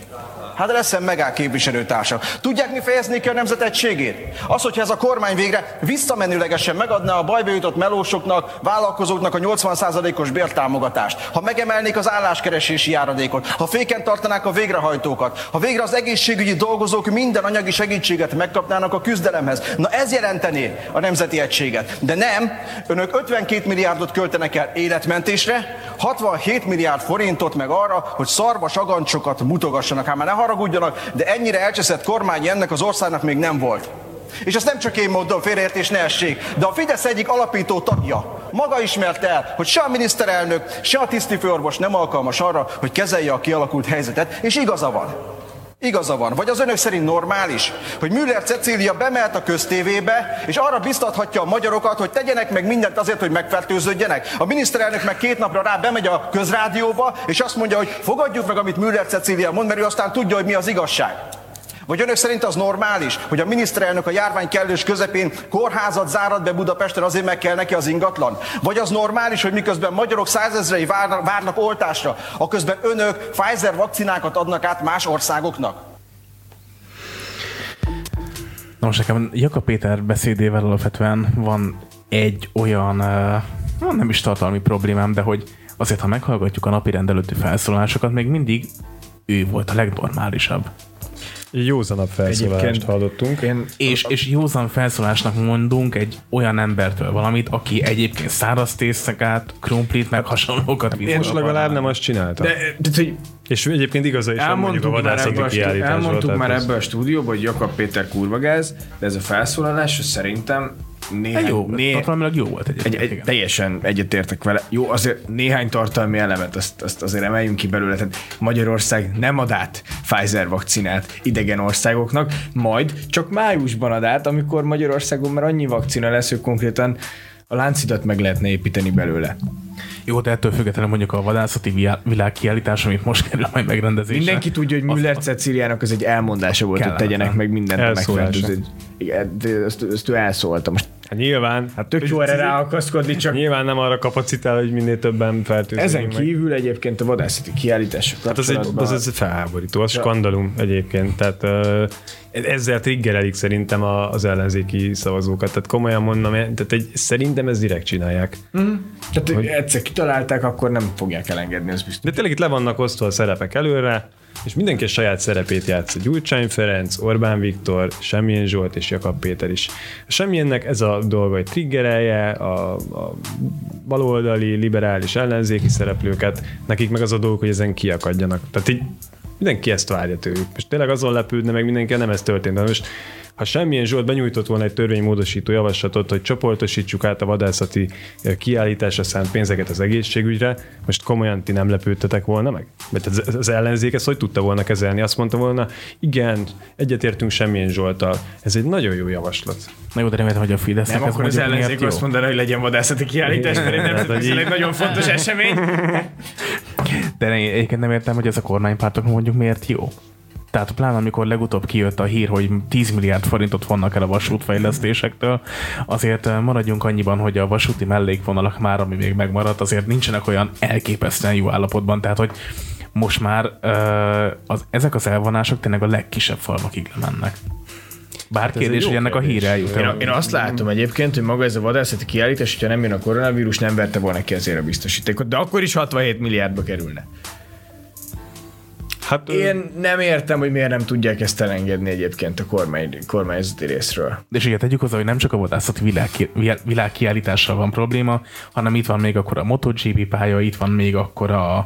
Hát leszem megáll képviselőtársak. Tudják, mi fejeznék ki a nemzet egységét? Az, hogyha ez a kormány végre visszamenőlegesen megadná a bajba jutott melósoknak, vállalkozóknak a nyolcvan százalékos bértámogatást, ha megemelnék az álláskeresési járadékot, ha féken tartanák a végrehajtókat, ha végre az egészségügyi dolgozók minden anyagi segítséget megkapnának a küzdelemhez. Na ez jelentené a nemzeti egységet. De nem, önök ötvenkét milliárdot költenek el életmentésre, hatvanhét milliárd forintot meg arra, hogy szarvas agancsokat mutogassanak. Hát már ne haragudjanak, de ennyire elcseszett kormány ennek az országnak még nem volt. És ezt nem csak én mondom, félreértés ne essék, de a Fidesz egyik alapító tagja maga ismerte el, hogy se a miniszterelnök, se a tisztifőorvos nem alkalmas arra, hogy kezelje a kialakult helyzetet, és igaza van. Igaza van. Vagy az önök szerint normális, hogy Müller Cecília bemehet a köztévébe, és arra biztathatja a magyarokat, hogy tegyenek meg mindent azért, hogy megfertőződjenek. A miniszterelnök meg két napra rá bemegy a közrádióba, és azt mondja, hogy fogadjuk meg, amit Müller Cecília mond, mert ő aztán tudja, hogy mi az igazság. Vagy önök szerint az normális, hogy a miniszterelnök a járvány kellős közepén kórházat zárat be Budapesten, azért meg kell neki az ingatlan? Vagy az normális, hogy miközben magyarok százezrei várnak, várnak oltásra, aközben önök Pfizer vakcinákat adnak át más országoknak? Na most nekem Jakab Péter beszédével alapvetően van egy olyan, nem is tartalmi problémám, de hogy azért, ha meghallgatjuk a napirend előtti felszólalásokat, még mindig ő volt a legnormálisabb. Józanabb felszólalást Egyébként hallottunk. Én... És, és józan felszólásnak mondunk egy olyan embertől valamit, aki egyébként száraz tészakát, krumplit, meg hasonlókat visz. Én legalább nem azt csináltam. De, de, de, és egyébként igaza is nem mondjuk a vadászati kiállításról. Elmondtuk már ebbe a stúdióban, hogy Jakab Péter kurvagáz, de ez a felszólalás szerintem Néhány, jó, né... jó volt egyébként. Egy, egy, teljesen egyetértek vele. Jó, azért néhány tartalmi elemet, azt, azt azért emeljünk ki belőle. Tehát Magyarország nem ad át Pfizer vakcinát idegen országoknak, majd csak májusban ad át, amikor Magyarországon már annyi vakcina lesz, hogy konkrétan a láncidat meg lehetne építeni belőle. Jó, de ettől függetlenül mondjuk a vadászati világkiállítás, amit most kerül majd megrendezésre. Mindenki tudja, hogy Müller Cecíliának az egy elmondása volt, hogy tegyenek meg mindent. Igen, ezt, ezt ő elszólta most. Hát nyilván. Hát tök jó erre ráakaszkodni, csak... Nyilván nem arra kapacitál, hogy minél többen fertőzünk. Ezen kívül meg egyébként a vadászati kiállítások kapcsolatban... Hát ez egy felháborító, az skandalum egyébként. Tehát uh, ezzel triggerelik szerintem az ellenzéki szavazókat. Tehát komolyan mondom, tehát egy, szerintem ezt direkt csinálják. Mm-hmm. Tehát hogy... egyszer kitalálták, akkor nem fogják elengedni, az biztos. De tényleg itt le vannak osztva a szerepek előre, és mindenki a saját szerepét játsza. Gyurcsány Ferenc, Orbán Viktor, Semjén Zsolt és Jakab Péter is. Semjénnek ez a dolga, hogy triggerelje a, a baloldali, liberális ellenzéki szereplőket, nekik meg az a dolog, hogy ezen kiakadjanak. Tehát így mindenki ezt várja tőlük. És tényleg azon lepődne meg mindenki, nem ez történt. De most ha Semjén Zsolt benyújtott volna egy törvénymódosító javaslatot, hogy csoportosítsuk át a vadászati kiállításra szánt pénzeket az egészségügyre, most komolyan ti nem lepődtetek volna meg? Mert az ellenzék ezt hogy tudta volna kezelni? Azt mondta volna, igen, egyetértünk Semjén Zsolttal. Ez egy nagyon jó javaslat. Na jó, de remélem, hogy a Fidesznek nem, ez akkor az ellenzék azt mondaná, hogy legyen vadászati kiállítás, mert nem ez egy nagyon fontos esemény. De én nem értem, hogy ez a kormánypártoknak mondjuk miért jó. Tehát pláne amikor legutóbb kijött a hír, hogy tíz milliárd forintot vonnak el a vasútfejlesztésektől, azért maradjunk annyiban, hogy a vasúti mellékvonalak már, ami még megmaradt, azért nincsenek olyan elképesztően jó állapotban, tehát hogy most már az, ezek az elvonások tényleg a legkisebb falvakig lemennek. Bár hát kérdés, hogy ennek kérdés. A híre eljut. Én, én azt látom egyébként, hogy maga ez a vadászati kiállítás, hogyha nem jön a koronavírus, nem verte volna ki azért a biztosítékot, de akkor is hatvanhét milliárdba kerülne. Hát, én nem értem, hogy miért nem tudják ezt elengedni egyébként a kormány, kormányzati részről. És ugye tegyük hozzá, hogy nem csak a vadászati világ, világkiállítással van probléma, hanem itt van még akkor a MotoGP pálya, itt van még akkor a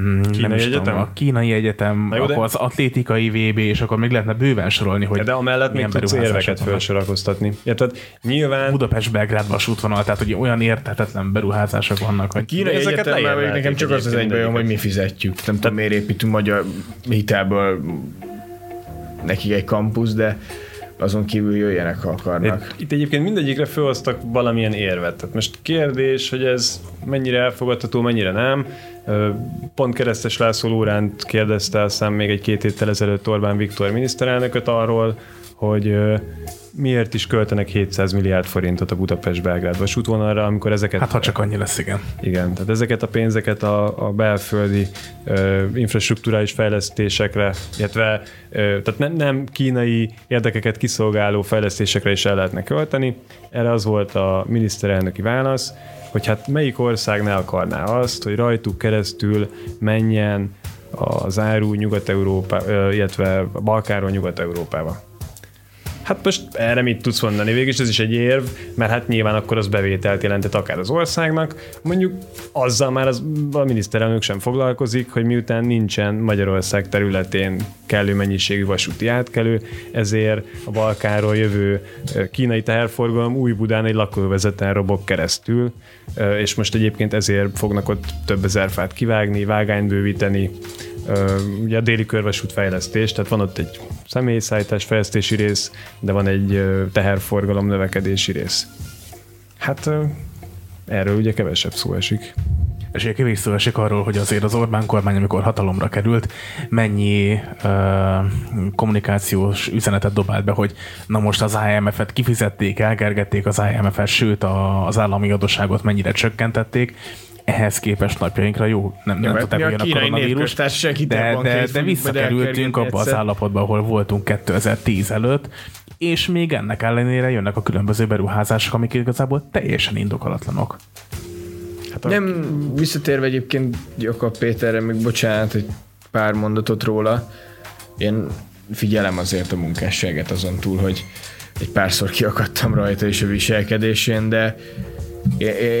mm, Kínai nem is Egyetem, tudom, a Kínai Egyetem, jó, akkor de... az atlétikai vé bé, és akkor még lehetne bőven sorolni, hogy de amellett még tudsz érveket felsorakoztatni. Érted? Nyilván... Budapest-Belgrád vasútvonal, tehát hogy olyan érthetetlen beruházások vannak. Hogy... Kínai Egyetemben még nekem csak az az egyben jön, hogy mi fizetjük. Nem tudom, miért építünk magyar hitelből nekik egy kampusz, de azon kívül jöjjenek, ha akarnak. Itt egyébként mindegyikre felhoztak valamilyen érvet. Tehát most kérdés, hogy ez mennyire elfogadható, mennyire nem. Pont Keresztes László Lóránt kérdezte, aztán még egy-két héttel ezelőtt Orbán Viktor miniszterelnököt arról, hogy miért is költenek hétszáz milliárd forintot a Budapest-Belgrád vasútvonalra, amikor ezeket... Hát ha csak annyi lesz, igen. Igen, tehát ezeket a pénzeket a, a belföldi ö, infrastrukturális fejlesztésekre, illetve ö, tehát nem, nem kínai érdekeket kiszolgáló fejlesztésekre is el lehetne költeni. Erre az volt a miniszterelnöki válasz, hogy hát melyik ország ne akarná azt, hogy rajtuk keresztül menjen az áru Nyugat-Európa, ö, illetve a Balkánról Nyugat-Európába. Hát most erre mit tudsz mondani? Végülis ez is egy érv, mert hát nyilván akkor az bevételt jelentett akár az országnak. Mondjuk azzal már az, a miniszterelnök sem foglalkozik, hogy miután nincsen Magyarország területén kellő mennyiségű vasúti átkelő, ezért a Balkánról jövő kínai teherforgalom Újbudán egy lakóvezeten robog keresztül, és most egyébként ezért fognak ott több ezer fát kivágni, vágánybővíteni, ugye a déli körvasút fejlesztés, tehát van ott egy személyszállítás fejlesztési rész, de van egy teherforgalom növekedési rész. Hát erről ugye kevesebb szó esik. És ugye kevés szó esik arról, hogy azért az Orbán kormány, amikor hatalomra került, mennyi uh, kommunikációs üzenetet dobált be, hogy na most az i em ef-et kifizették, elkergették az i em ef-et, sőt a, az állami adósságot mennyire csökkentették. Ehhez képest napjainkra jó, nem, nem tudták, hogy jön a koronavírus, de, de, de visszakerültünk abba az állapotba, ahol voltunk kétezer-tíz előtt, és még ennek ellenére jönnek a különböző beruházások, amik igazából teljesen indokolatlanok. Hát a... Nem visszatérve egyébként Jakab Péterre, még bocsánat, egy pár mondatot róla, én figyelem azért a munkásságet azon túl, hogy egy párszor kiakadtam rajta és a viselkedésén, de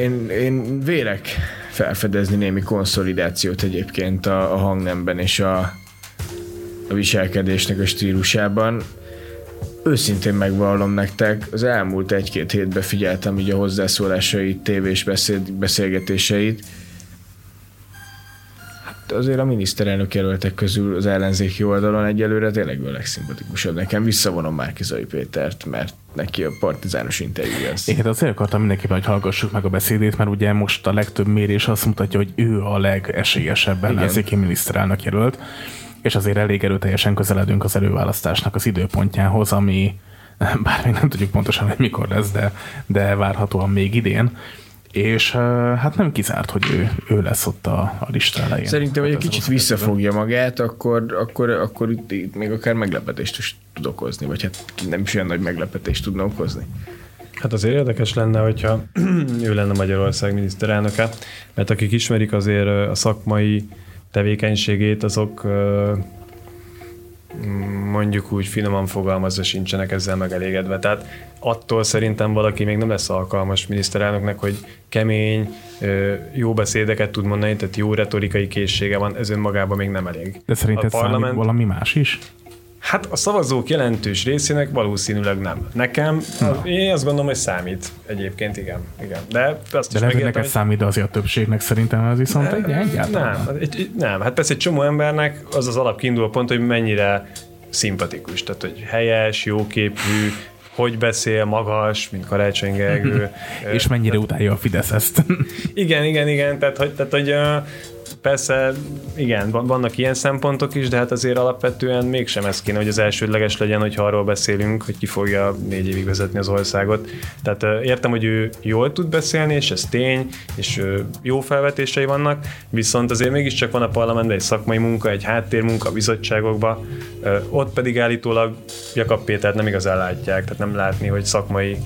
Én, én vélek felfedezni némi konszolidációt egyébként a, a hangnemben és a, a viselkedésnek a stílusában. Őszintén megvallom nektek, az elmúlt egy-két hétben figyeltem így a hozzászólásait, tévés beszéd, beszélgetéseit. Hát azért a miniszterelnök jelöltek közül az ellenzéki oldalon egyelőre tényleg a legszimpatikusabb. Nekem visszavonom Márki-Zay Pétert, mert neki a partizános interjú az. Én azért akartam mindenképpen, hogy hallgassuk meg a beszédét, mert ugye most a legtöbb mérés azt mutatja, hogy ő a legesélyesebb ellenzéki miniszterelnök jelölt, és azért elég erőteljesen közeledünk az előválasztásnak az időpontjához, ami bár még nem tudjuk pontosan, hogy mikor lesz, de, de várhatóan még idén. És hát nem kizárt, hogy ő, ő lesz ott a, a lista elején. Szerintem, hogy hát egy kicsit visszafogja magát, akkor, akkor, akkor itt, itt még akár meglepetést is tud okozni, vagy hát nem is olyan nagy meglepetést tudna okozni. Hát azért érdekes lenne, hogyha ő lenne Magyarország miniszterelnöke, mert akik ismerik azért a szakmai tevékenységét, azok mondjuk úgy finoman fogalmazva sincsenek ezzel megelégedve. Tehát attól szerintem valaki még nem lesz alkalmas miniszterelnöknek, hogy kemény, jó beszédeket tud mondani, tehát jó retorikai készsége van, ez önmagában még nem elég. De szerinted parlament... valami más is? Hát a szavazók jelentős részének valószínűleg nem. Nekem, no. Én azt gondolom, hogy számít. Egyébként igen. igen. De azt de is lehet, neked hogy... számít, de azért a többségnek szerintem ez viszont egy egyáltalán. Nem, nem, hát persze egy csomó embernek az az alapkiinduló pont, hogy mennyire szimpatikus. Tehát, hogy helyes, jóképű, hogy beszél, magas, mint Karácsony Gergő. És mennyire utálja a Fidesz ezt. igen, igen, igen. Tehát, hogy... Tehát, hogy persze, igen, vannak ilyen szempontok is, de hát azért alapvetően mégsem ez kéne, hogy az elsődleges legyen, hogyha arról beszélünk, hogy ki fogja négy évig vezetni az országot. Tehát értem, hogy ő jól tud beszélni, és ez tény, és jó felvetései vannak, viszont azért mégiscsak van a parlamentben egy szakmai munka, egy háttérmunka a bizottságokba, ott pedig állítólag Jakab Pétert nem igazán látják, tehát nem látni, hogy szakmai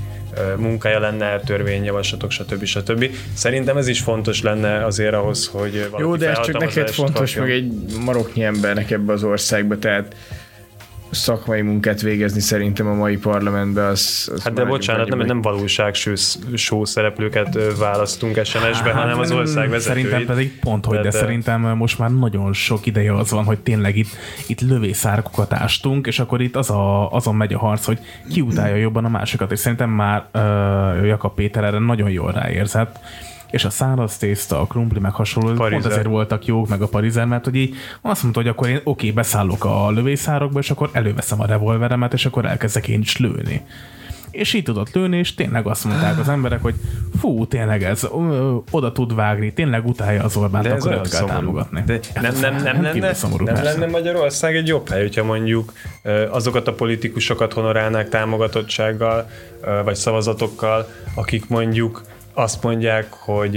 munkája lenne, törvényjavaslatok, stb. stb. Szerintem ez is fontos lenne azért ahhoz, hogy valaki. Jó, de ez csak neked fontos, kapja. Meg egy maroknyi embernek ebbe az országba, tehát szakmai munkát végezni szerintem a mai parlamentben az... az hát de bocsánat, nem, nem valóság show szereplőket választunk es em es-be, hát, hanem az ország vezetőit. Szerintem pedig pont, hogy de, de, de szerintem most már nagyon sok ideje az van, hogy tényleg itt, itt lövészárkokat ástunk, és akkor itt az a, azon megy a harc, hogy ki utálja jobban a másikat, és szerintem már uh, Jakab Péter erre nagyon jól ráérzett. És a száraz tészta, a krumpli, meg hasonló, pont azért voltak jók, meg a parizer, mert hogy így azt mondta, hogy akkor én oké, beszállok a lövészárokba, és akkor előveszem a revolveremet, és akkor elkezdek én is lőni. És így tudott lőni, és tényleg azt mondták az emberek, hogy fú, tényleg ez ö, oda tud vágni, tényleg utálja az Orbánt, akkor őt kell támogatni. De nem, nem, nem, nem, lenne, szomorú, nem lenne Magyarország egy jobb hely, hogyha mondjuk azokat a politikusokat honorálnák támogatottsággal, vagy szavazatokkal, akik mondjuk azt mondják, hogy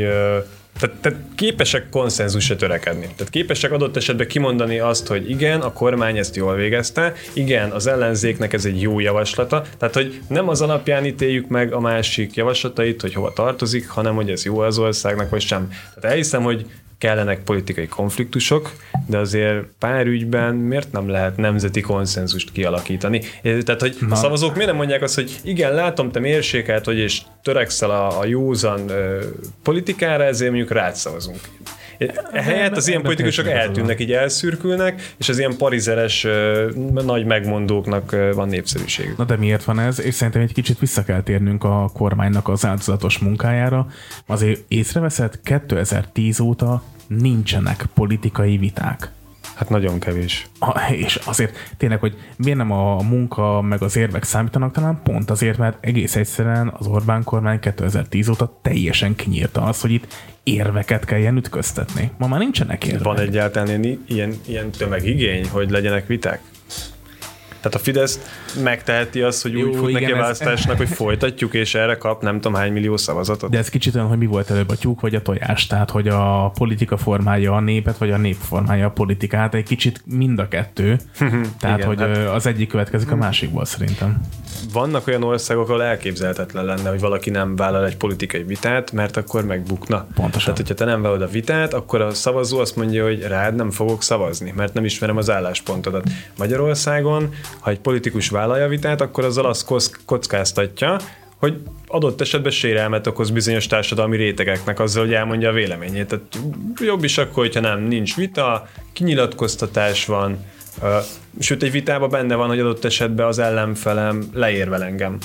tehát, tehát képesek konszenzusra törekedni. Tehát képesek adott esetben kimondani azt, hogy igen, a kormány ezt jól végezte, igen, az ellenzéknek ez egy jó javaslata, tehát hogy nem az alapján ítéljük meg a másik javaslatait, hogy hova tartozik, hanem hogy ez jó az országnak, vagy sem. Tehát elhiszem, hogy kellenek politikai konfliktusok, de azért pár ügyben miért nem lehet nemzeti konszenzust kialakítani? Tehát, hogy na, a szavazók miért nem mondják azt, hogy igen, látom, te mérsékelt vagy, és törekszel a, a józan ö, politikára, ezért mondjuk rád szavazunk. Ehelyett az ilyen politikusok eltűnnek, így elszürkülnek, és az ilyen parizeres nagy megmondóknak van népszerűségük. Na de miért van ez? És szerintem egy kicsit vissza kell térnünk a kormánynak az áldozatos munkájára. Azért észreveszed, kétezer-tíz óta nincsenek politikai viták. Hát nagyon kevés. A, és azért tényleg, hogy miért nem a munka meg az érvek számítanak, talán pont azért, mert egész egyszerűen az Orbán kormány kétezer-tíz óta teljesen kinyírta azt, hogy itt érveket kelljen ütköztetni. Ma már nincsenek érvek. Van egyáltalán ilyen, ilyen tömegigény, hogy legyenek viták? Tehát a Fidesz megteheti azt, hogy jó, úgy fut neki a választásnak, ez... hogy folytatjuk, és erre kap nem tudom hány millió szavazatot. De ez kicsit olyan, hogy mi volt előbb, a tyúk vagy a tojás, tehát hogy a politika formálja a népet, vagy a nép formálja a politikát, egy kicsit mind a kettő, tehát igen, hogy hát... az egyik következik a másikból szerintem. Vannak olyan országok, ahol elképzelhetetlen lenne, hogy valaki nem vállal egy politikai vitát, mert akkor megbukna. Pontosan. Tehát, hogyha te nem vállalod a vitát, akkor a szavazó azt mondja, hogy rád nem fogok szavazni, mert nem ismerem az álláspontodat. Magyarországon, ha egy politikus vállalja vitát, akkor azzal azt kockáztatja, hogy adott esetben sérelmet okoz bizonyos társadalmi rétegeknek azzal, hogy elmondja a véleményét. Tehát jobb is akkor, hogyha nem, nincs vita, kinyilatkoztatás van, sőt egy vitában benne van, hogy adott esetben az ellenfelem leérvel engem.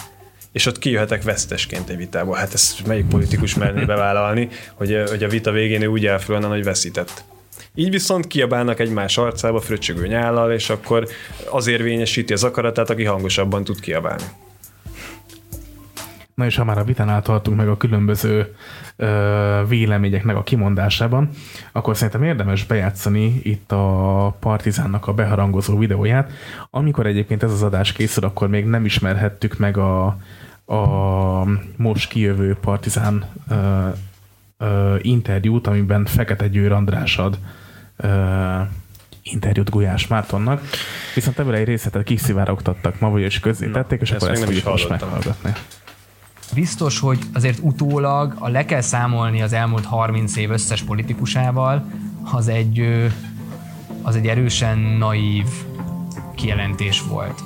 És ott kijöhetek vesztesként egy vitából. Hát ezt melyik politikus merné bevállalni, hogy, hogy a vita végén ő úgy elfül onnan, hogy veszített. Így viszont kiabálnak egymás arcába fröccsögő nyállal, és akkor az érvényesíti az akaratát, aki hangosabban tud kiabálni. Na és ha már a vitánál tartunk meg a különböző ö, véleményeknek a kimondásában, akkor szerintem érdemes bejátszani itt a Partizánnak a beharangozó videóját. Amikor egyébként ez az adás készül, akkor még nem ismerhettük meg a, a most kijövő Partizán ö, ö, interjút, amiben Fekete Győr András ad ö, interjút Gulyás Mártonnak, viszont ebből egy részletet kiszivárogtattak ma, vagyis közzétették, és akkor ezt fogjuk most meghallgatni. Biztos, hogy azért utólag a le kell számolni az elmúlt harminc év összes politikusával, az egy, az egy erősen naív kijelentés volt.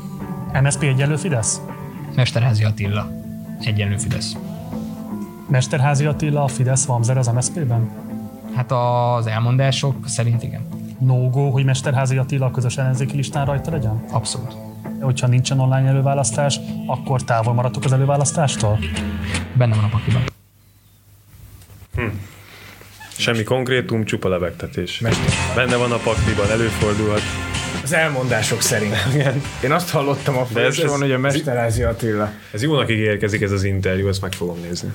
em es zé pé egyenlő Fidesz? Mesterházy Attila egyenlő Fidesz. Mesterházy Attila a Fidesz vamzer az em es zé pé-ben? Hát az elmondások szerint igen. No-go, hogy Mesterházy Attila a közös ellenzéki listán rajta legyen? Abszolút. Hogyha nincsen online előválasztás, akkor távol maradtok az előválasztástól? Benne van a pakiban. Hm. Semmi konkrétum, csupa lebegtetés. Benne van a pakliban, előfordulhat. az elmondások szerint. Én azt hallottam a folyosón, hogy a Mesterházy Attila. Ez jónak ígérkezik ez az interjú, ezt meg fogom nézni.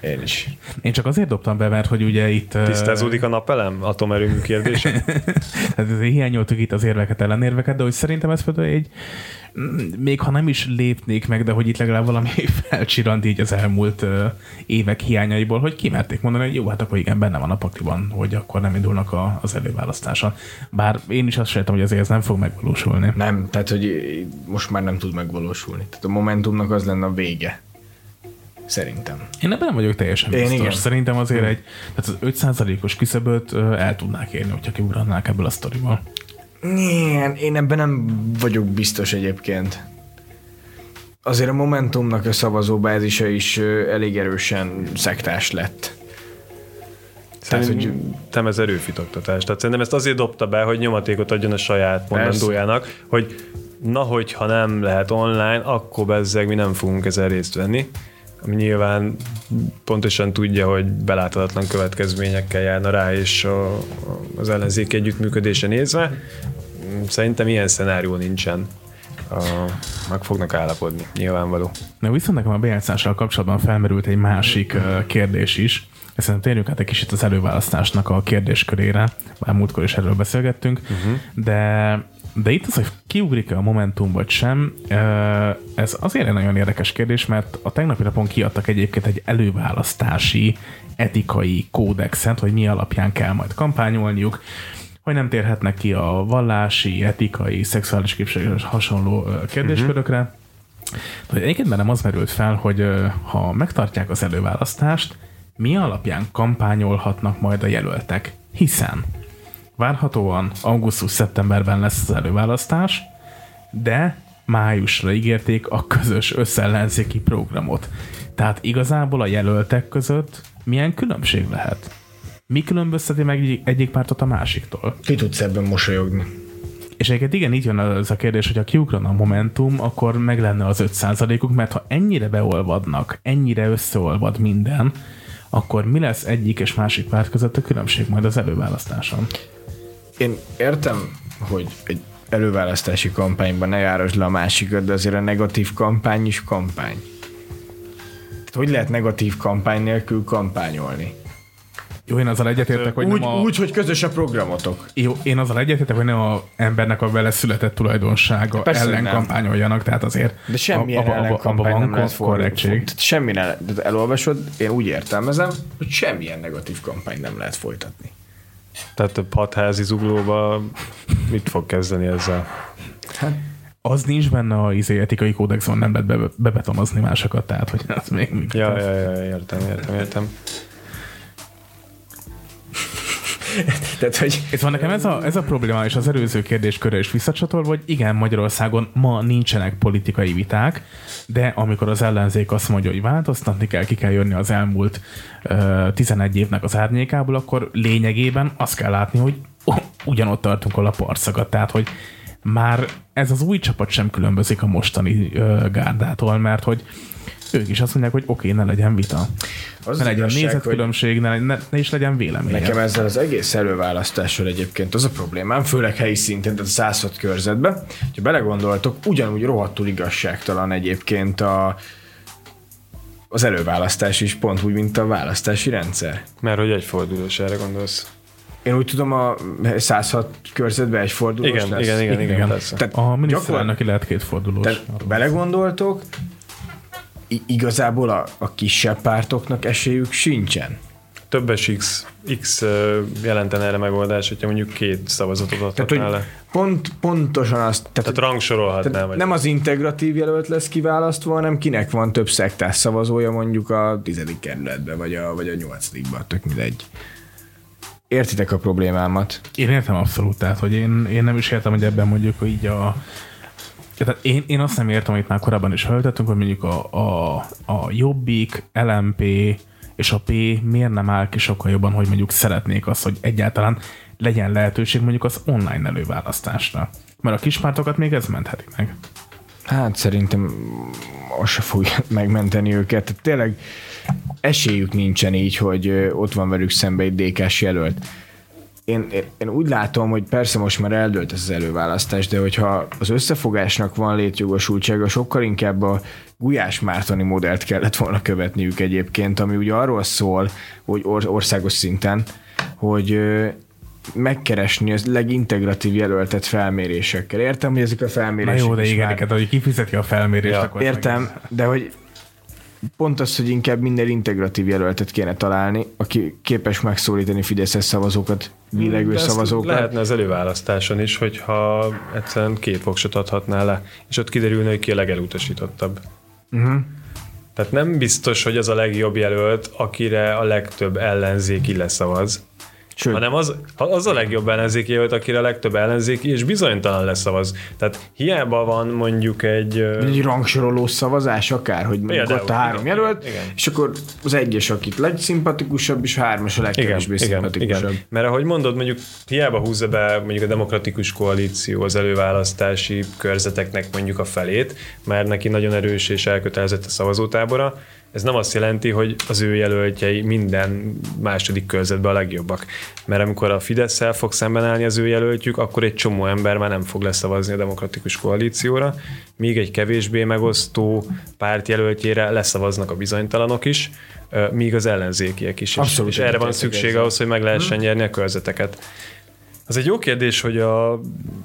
Én is. Én csak azért dobtam be, mert hogy ugye itt... Tisztázódik a napelem? Atomerőmű kérdése? Tehát azért hiányoltuk itt az érveket, ellenérveket, de hogy szerintem ez például egy... még ha nem is lépnék meg, de hogy itt legalább valami felcsirant így az elmúlt ö, évek hiányaiból, hogy kimerték mondani, hogy jó, hát akkor igen, benne van a pakliban, hogy akkor nem indulnak a, az előválasztáson. Bár én is azt sejtem, hogy azért ez nem fog megvalósulni. Nem, tehát hogy most már nem tud megvalósulni. Tehát a Momentumnak az lenne a vége. Szerintem. Én ebben nem vagyok teljesen én biztos. Igen. Szerintem azért egy, tehát az öt százalékos küszöböt el tudnák érni, hogyha kiugrannák ebből a sztoriból. Nyen, én ebben nem vagyok biztos egyébként. Azért a Momentumnak a szavazóbázisa is elég erősen szektás lett. Szerintem, tehát, hogy... nem ez erőfitoktatás. Tehát szerintem ezt azért dobta be, hogy nyomatékot adjon a saját mondandójának, hogy na, hogyha nem lehet online, akkor bezzeg mi nem fogunk ezzel részt venni. Ami nyilván pontosan tudja, hogy beláthatatlan következményekkel járna rá, és a, az ellenzéki együttműködése nézve, szerintem ilyen szenárió nincsen. A, meg fognak állapodni, nyilvánvaló. Na, viszont nekem a bejátszással kapcsolatban felmerült egy másik uh, kérdés is. Szerintem térjünk át egy kicsit az előválasztásnak a kérdéskörére, már múltkor is erről beszélgettünk, uh-huh. de... De itt az, hogy kiugrik-e a Momentum vagy sem, ez azért egy nagyon érdekes kérdés, mert a tegnapi napon kiadtak egyébként egy előválasztási etikai kódexet, hogy mi alapján kell majd kampányolniuk, hogy nem térhetnek ki a vallási, etikai, szexuális képviselés hasonló kérdéskörökre. De egyébként bennem az merült fel, hogy ha megtartják az előválasztást, mi alapján kampányolhatnak majd a jelöltek, hiszen... várhatóan augusztus-szeptemberben lesz az előválasztás, de májusra ígérték a közös összellenzéki programot. Tehát igazából a jelöltek között milyen különbség lehet? Mi különbözteti meg egyik pártot a másiktól? Ki tudsz ebben mosolyogni? És egyébként igen, így jön az a kérdés, hogy ha kiugran a Momentum, akkor meg lenne az öt százalékuk, mert ha ennyire beolvadnak, ennyire összeolvad minden, akkor mi lesz egyik és másik párt között a különbség majd az előválasztáson? Én értem, hogy egy előválasztási kampányban ne járasd le a másikat, de azért a negatív kampány is kampány. Hogy lehet negatív kampány nélkül kampányolni? Jó, én azzal egyetértek, hogy úgy, nem a... Úgy, hogy közös a programotok. Jó, én azzal egyetértek, hogy nem az embernek a vele született tulajdonsága persze, ellen nem kampányoljanak, tehát azért... De semmilyen a, a, ellen kampány nem lehet korrektség. Semmi ne, de elolvasod, én úgy értelmezem, hogy semmilyen negatív kampány nem lehet folytatni. Tehát a hatházi zuglóba mit fog kezdeni ezzel? Hát, az nincs benne az izé etikai kódexon, nem lehet be, bebetonozni másokat, tehát hogy az még működik. Ja, ja, ja, értem, értem, értem. Tehát, hogy... Itt van nekem ez a, ez a probléma, és az előző kérdéskörre is visszacsatolva, hogy igen, Magyarországon ma nincsenek politikai viták, de amikor az ellenzék azt mondja, hogy változtatni kell, ki kell jönni az elmúlt uh, tizenegy évnek az árnyékából, akkor lényegében azt kell látni, hogy uh, ugyanott tartunk a laparszagat. Tehát, hogy már ez az új csapat sem különbözik a mostani uh, gárdától, mert hogy ők is azt mondják, hogy oké, okay, ne legyen vita. Az ne legyen nézetkülönbség, ne, ne, ne is legyen vélemény. Nekem ezzel az egész előválasztással egyébként az a problémám, főleg helyi szinten, tehát a százhat körzetben, hogyha belegondoltok, ugyanúgy rohadtul igazságtalan egyébként a, az előválasztás is, pont úgy, mint a választási rendszer. Mert hogy egyfordulós, erre gondolsz? Én úgy tudom, a százhat körzetben egyfordulós igen, lesz. Igen, igen, igen. igen. Tehát a miniszterelnöki gyakor... lehet kétfordulós. Tehát belegondoltok, I- igazából a, a kisebb pártoknak esélyük sincsen. Többes X, X jelenten erre megoldás, hogyha mondjuk két szavazatot adhatnál le. Pont, pontosan azt... Tehát, tehát rangsorolhatnál. Tehát nem az integratív jelölt lesz kiválasztva, hanem kinek van több szektás szavazója mondjuk a tizedik kerületben, vagy a, vagy a nyolcadikban, tök mindegy. Értitek a problémámat? Én értem abszolút, tehát hogy én, én nem is értem, hogy ebben mondjuk hogy így a... Tehát én, én azt nem értem, amit már korábban is feltettünk, hogy mondjuk a, a, a Jobbik, el em pé és a P miért nem áll ki sokkal jobban, hogy mondjuk szeretnék azt, hogy egyáltalán legyen lehetőség mondjuk az online előválasztásra. Mert a kispártokat még ez mentheti meg. Hát szerintem azt se fogja megmenteni őket. Tehát tényleg esélyük nincsen így, hogy ott van velük szembe egy dé ká-s jelölt. Én, én úgy látom, hogy persze most már eldőlt ez az előválasztás, de hogyha az összefogásnak van létjogosultsága, sokkal inkább a Gulyás Mártoni modellt kellett volna követniük egyébként, ami ugye arról szól, hogy or- országos szinten, hogy ö, megkeresni az legintegratív jelöltet felmérésekkel. Értem, hogy ezek a felmérések. Na jó, de igen, már... hát, hogy kifizeti a felmérést, ja, akkor... Értem, meg... de hogy... Pont az, hogy inkább minden integratív jelöltet kéne találni, aki képes megszólítani fideszes szavazókat, világos szavazókat. Lehetne az előválasztáson is, hogyha egyszerűen két voksot adhatná le, és ott kiderülne, hogy ki a legelutasítottabb. Uh-huh. Tehát nem biztos, hogy az a legjobb jelölt, akire a legtöbb ellenzéki leszavaz, Sőt. hanem az, az a legjobb ellenzéki jelölt, akire a legtöbb ellenzéki és bizonytalan leszavaz. Tehát hiába van mondjuk egy... Egy rangsoroló szavazás akár, hogy mondjuk ott a három igen, jelölt, igen. és akkor az egyes, akik legszimpatikusabb, és a hármas a legkevésbé szimpatikusabb. Igen. Mert ahogy mondod, mondjuk hiába húzza be mondjuk a demokratikus koalíció az előválasztási körzeteknek mondjuk a felét, mert neki nagyon erős és elkötelezett a szavazótábora, ez nem azt jelenti, hogy az ő jelöltjei minden második körzetben a legjobbak. Mert amikor a Fidesz-szel fog szemben állni az ő jelöltjük, akkor egy csomó ember már nem fog leszavazni a demokratikus koalícióra, míg egy kevésbé megosztó párt jelöltjére leszavaznak a bizonytalanok is, míg az ellenzékiek is. Abszolút, és erre van szükség ahhoz, hogy meg lehessen hmm. nyerni a körzeteket. Az egy jó kérdés, hogy a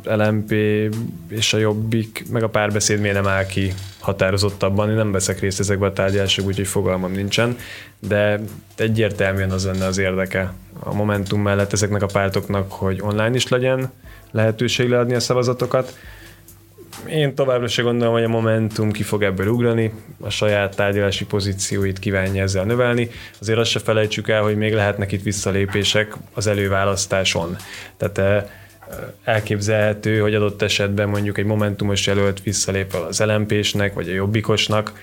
el em pé és a Jobbik, meg a Párbeszéd miért nem áll ki határozottabban. Én nem veszek részt ezekbe a tárgyalások, úgyhogy fogalmam nincsen, de egyértelműen az lenne az érdeke a Momentum mellett ezeknek a pártoknak, hogy online is legyen lehetőség leadni a szavazatokat. Én továbbra se gondolom, hogy a Momentum ki fog ebből ugrani, a saját tárgyalási pozícióit kívánja ezzel növelni. Azért azt se felejtsük el, hogy még lehetnek itt visszalépések az előválasztáson. Tehát elképzelhető, hogy adott esetben mondjuk egy Momentumos jelölt visszalép az el em pé-snek, vagy a Jobbikosnak,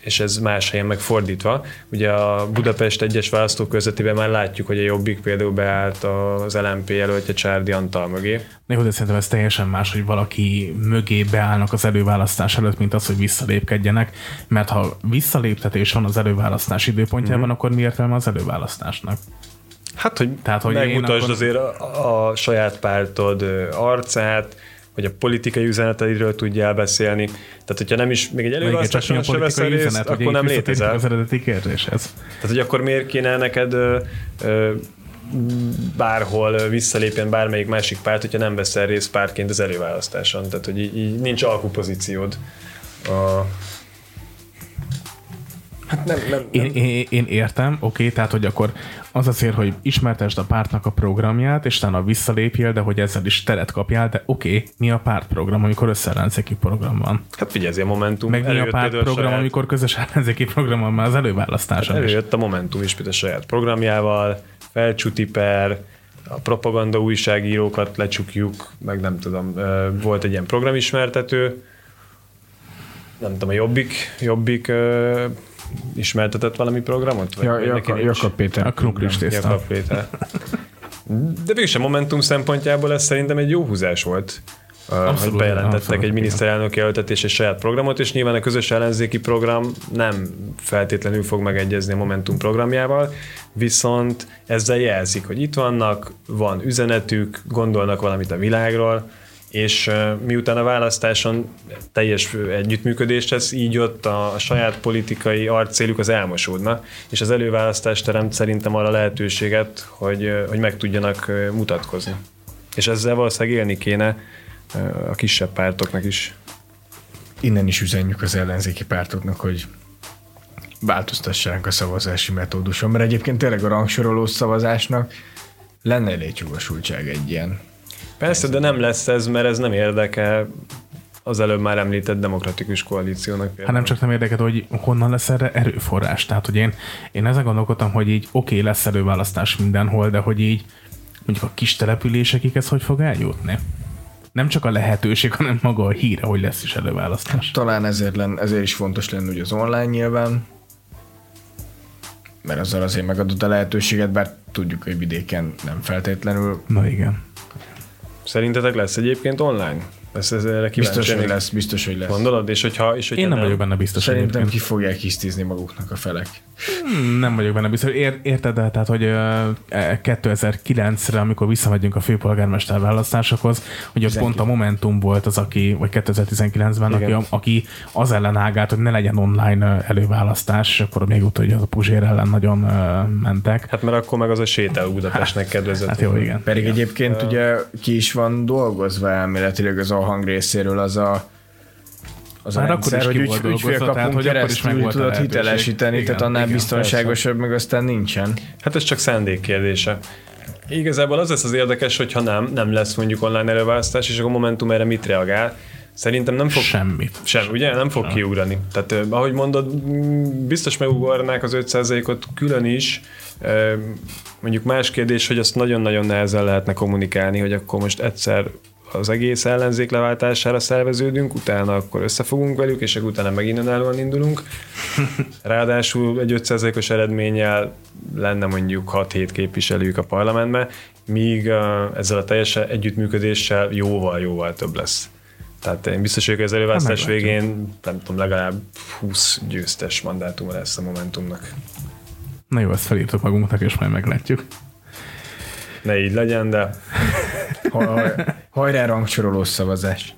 és ez más helyen megfordítva. Ugye a Budapest egyes választókörzetében már látjuk, hogy a Jobbik például beállt az el em pé jelöltje Csárdi Antal mögé. Jó, de szerintem ez teljesen más, hogy valaki mögé beállnak az előválasztás előtt, mint az, hogy visszalépkedjenek, mert ha visszaléptetés van az előválasztás időpontjában, mm-hmm. akkor mi értelme az előválasztásnak? Hát, hogy, Tehát, hogy megmutasd akkor... azért a, a saját pártod arcát, hogy a politikai üzeneteidről tudjál beszélni. Tehát, hogyha nem is, még egy előválasztáson se veszel részt, üzenet, akkor nem létezel. Az eredeti kérdéshez. Tehát, hogy akkor miért kéne neked ö, ö, bárhol visszalépjen bármelyik másik párt, hogyha nem veszel részt pártként az előválasztáson. Tehát, hogy így, így nincs alkupozíciód. A... Hát nem, nem, nem. Én, én, én értem, oké, tehát, hogy akkor az a cél, hogy ismertesd a pártnak a programját, és utána visszalépjél, de hogy ezzel is teret kapjál, de oké, mi a pártprogram, amikor összeellenzéki program van? Hát figyelj, a Momentum meg mi a pártprogram, saját... amikor közös ellenzéki program van már az előválasztáson hát Előjött is. A Momentum is a saját programjával, felcsutiper, a propaganda újságírókat lecsukjuk, meg nem tudom, volt egy ilyen programismertető, nem tudom, a Jobbik, Jobbik ismertetett valami programot? Vagy ja, Jaka, Jakab Péter. A Kruglis tészta. Jakab Péter. De végülis a Momentum szempontjából ez szerintem egy jó húzás volt, abszolút, hogy bejelentettek abszolút, egy miniszterelnök jelöltet és egy saját programot, és nyilván a közös ellenzéki program nem feltétlenül fog megegyezni a Momentum programjával, viszont ezzel jelzik, hogy itt vannak, van üzenetük, gondolnak valamit a világról, és miután a választáson teljes együttműködést tesz, így ott a saját politikai arccélük az elmosódna, és az előválasztás teremt szerintem arra lehetőséget, hogy, hogy meg tudjanak mutatkozni. És ezzel valószínűleg élni kéne a kisebb pártoknak is. Innen is üzenjük az ellenzéki pártoknak, hogy változtassák a szavazási metóduson, mert egyébként tényleg a rangsoroló szavazásnak lenne létjogosultság egy ilyen. Persze, de nem lesz ez, mert ez nem érdekel az előbb már említett demokratikus koalíciónak. Például. Hát nem csak nem érdekel, hogy honnan lesz erre erőforrás. Tehát, hogy én, én ezen gondolkodtam, hogy így oké, okay, lesz előválasztás mindenhol, de hogy így mondjuk a kis településekig ez hogy fog eljutni? Nem csak a lehetőség, hanem maga a híre, hogy lesz is előválasztás. Talán ezért, len, ezért is fontos lenne, hogy az online nyilván, mert azzal azért megadott a lehetőséget, bár tudjuk, hogy vidéken nem feltétlenül. Na igen. Szerintetek lesz egyébként online Ez, ez erre biztos, hogy lesz, biztos, hogy lesz. Gondolod? És hogyha, és hogyha én nem, nem vagyok benne biztos. Szerintem ki fogják hisztizni maguknak a felek. Nem vagyok benne biztos. Ér, érted, de tehát, hogy kétezer-kilencre, amikor visszamegyünk a főpolgármester választásokhoz, hogy ott pont a Momentum volt az, aki, vagy kétezer-tizenkilencben, aki, aki az ellen ágált, hogy ne legyen online előválasztás, és akkor még utána, hogy az a Puzsér ellen nagyon mentek. Hát mert akkor meg az a sétál Budapestnek kedvezett. Hát jó, igen. Pedig igen. Egyébként ugye ki is van dolgozva elméletileg az Alhang részéről az a az már a rendszer, hogy ügy, ügyfélkapunk keresztül tudod hitelesíteni, igen, tehát annál igen, biztonságosabb, persze. Meg aztán nincsen. Hát ez csak szándék kérdése. Igazából az lesz az érdekes, hogyha nem, nem lesz mondjuk online előválasztás, és akkor Momentum erre mit reagál? Szerintem nem fog... Semmit. Sem, ugye? Nem fog kiugrani. Tehát ahogy mondod, biztos megugornák az öt százalékot külön is. Mondjuk más kérdés, hogy azt nagyon-nagyon nehezen lehetne kommunikálni, hogy akkor most egyszer az egész ellenzék leváltására szerveződünk, utána akkor összefogunk velük, és akkor utána megint önállóan indulunk. Ráadásul egy öt százalékos eredménnyel lenne mondjuk hat-hét képviselőjük a parlamentben, míg ezzel a teljes együttműködéssel jóval-jóval több lesz. Tehát én biztos vagyok, hogy az előválasztás végén, nem tudom, legalább húsz győztes mandátuma lesz a Momentumnak. Na jó, ezt felírtok magunknak, és majd meglátjuk. Ne így legyen, de hajrá rangsoroló szavazás.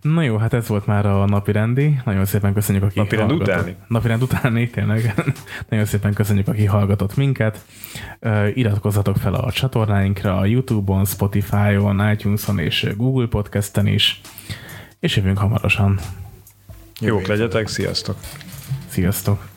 Na jó, hát ez volt már a napirendi. Nagyon szépen köszönjük, aki napirend hallgatott. Utáni? Napirend utáni, tényleg. Nagyon szépen köszönjük, aki hallgatott minket. Iratkozzatok fel a csatornáinkra, a YouTube-on, Spotify-on, iTunes-on és Google Podcast-en is. És jövünk hamarosan. Jók legyetek, sziasztok! Sziasztok!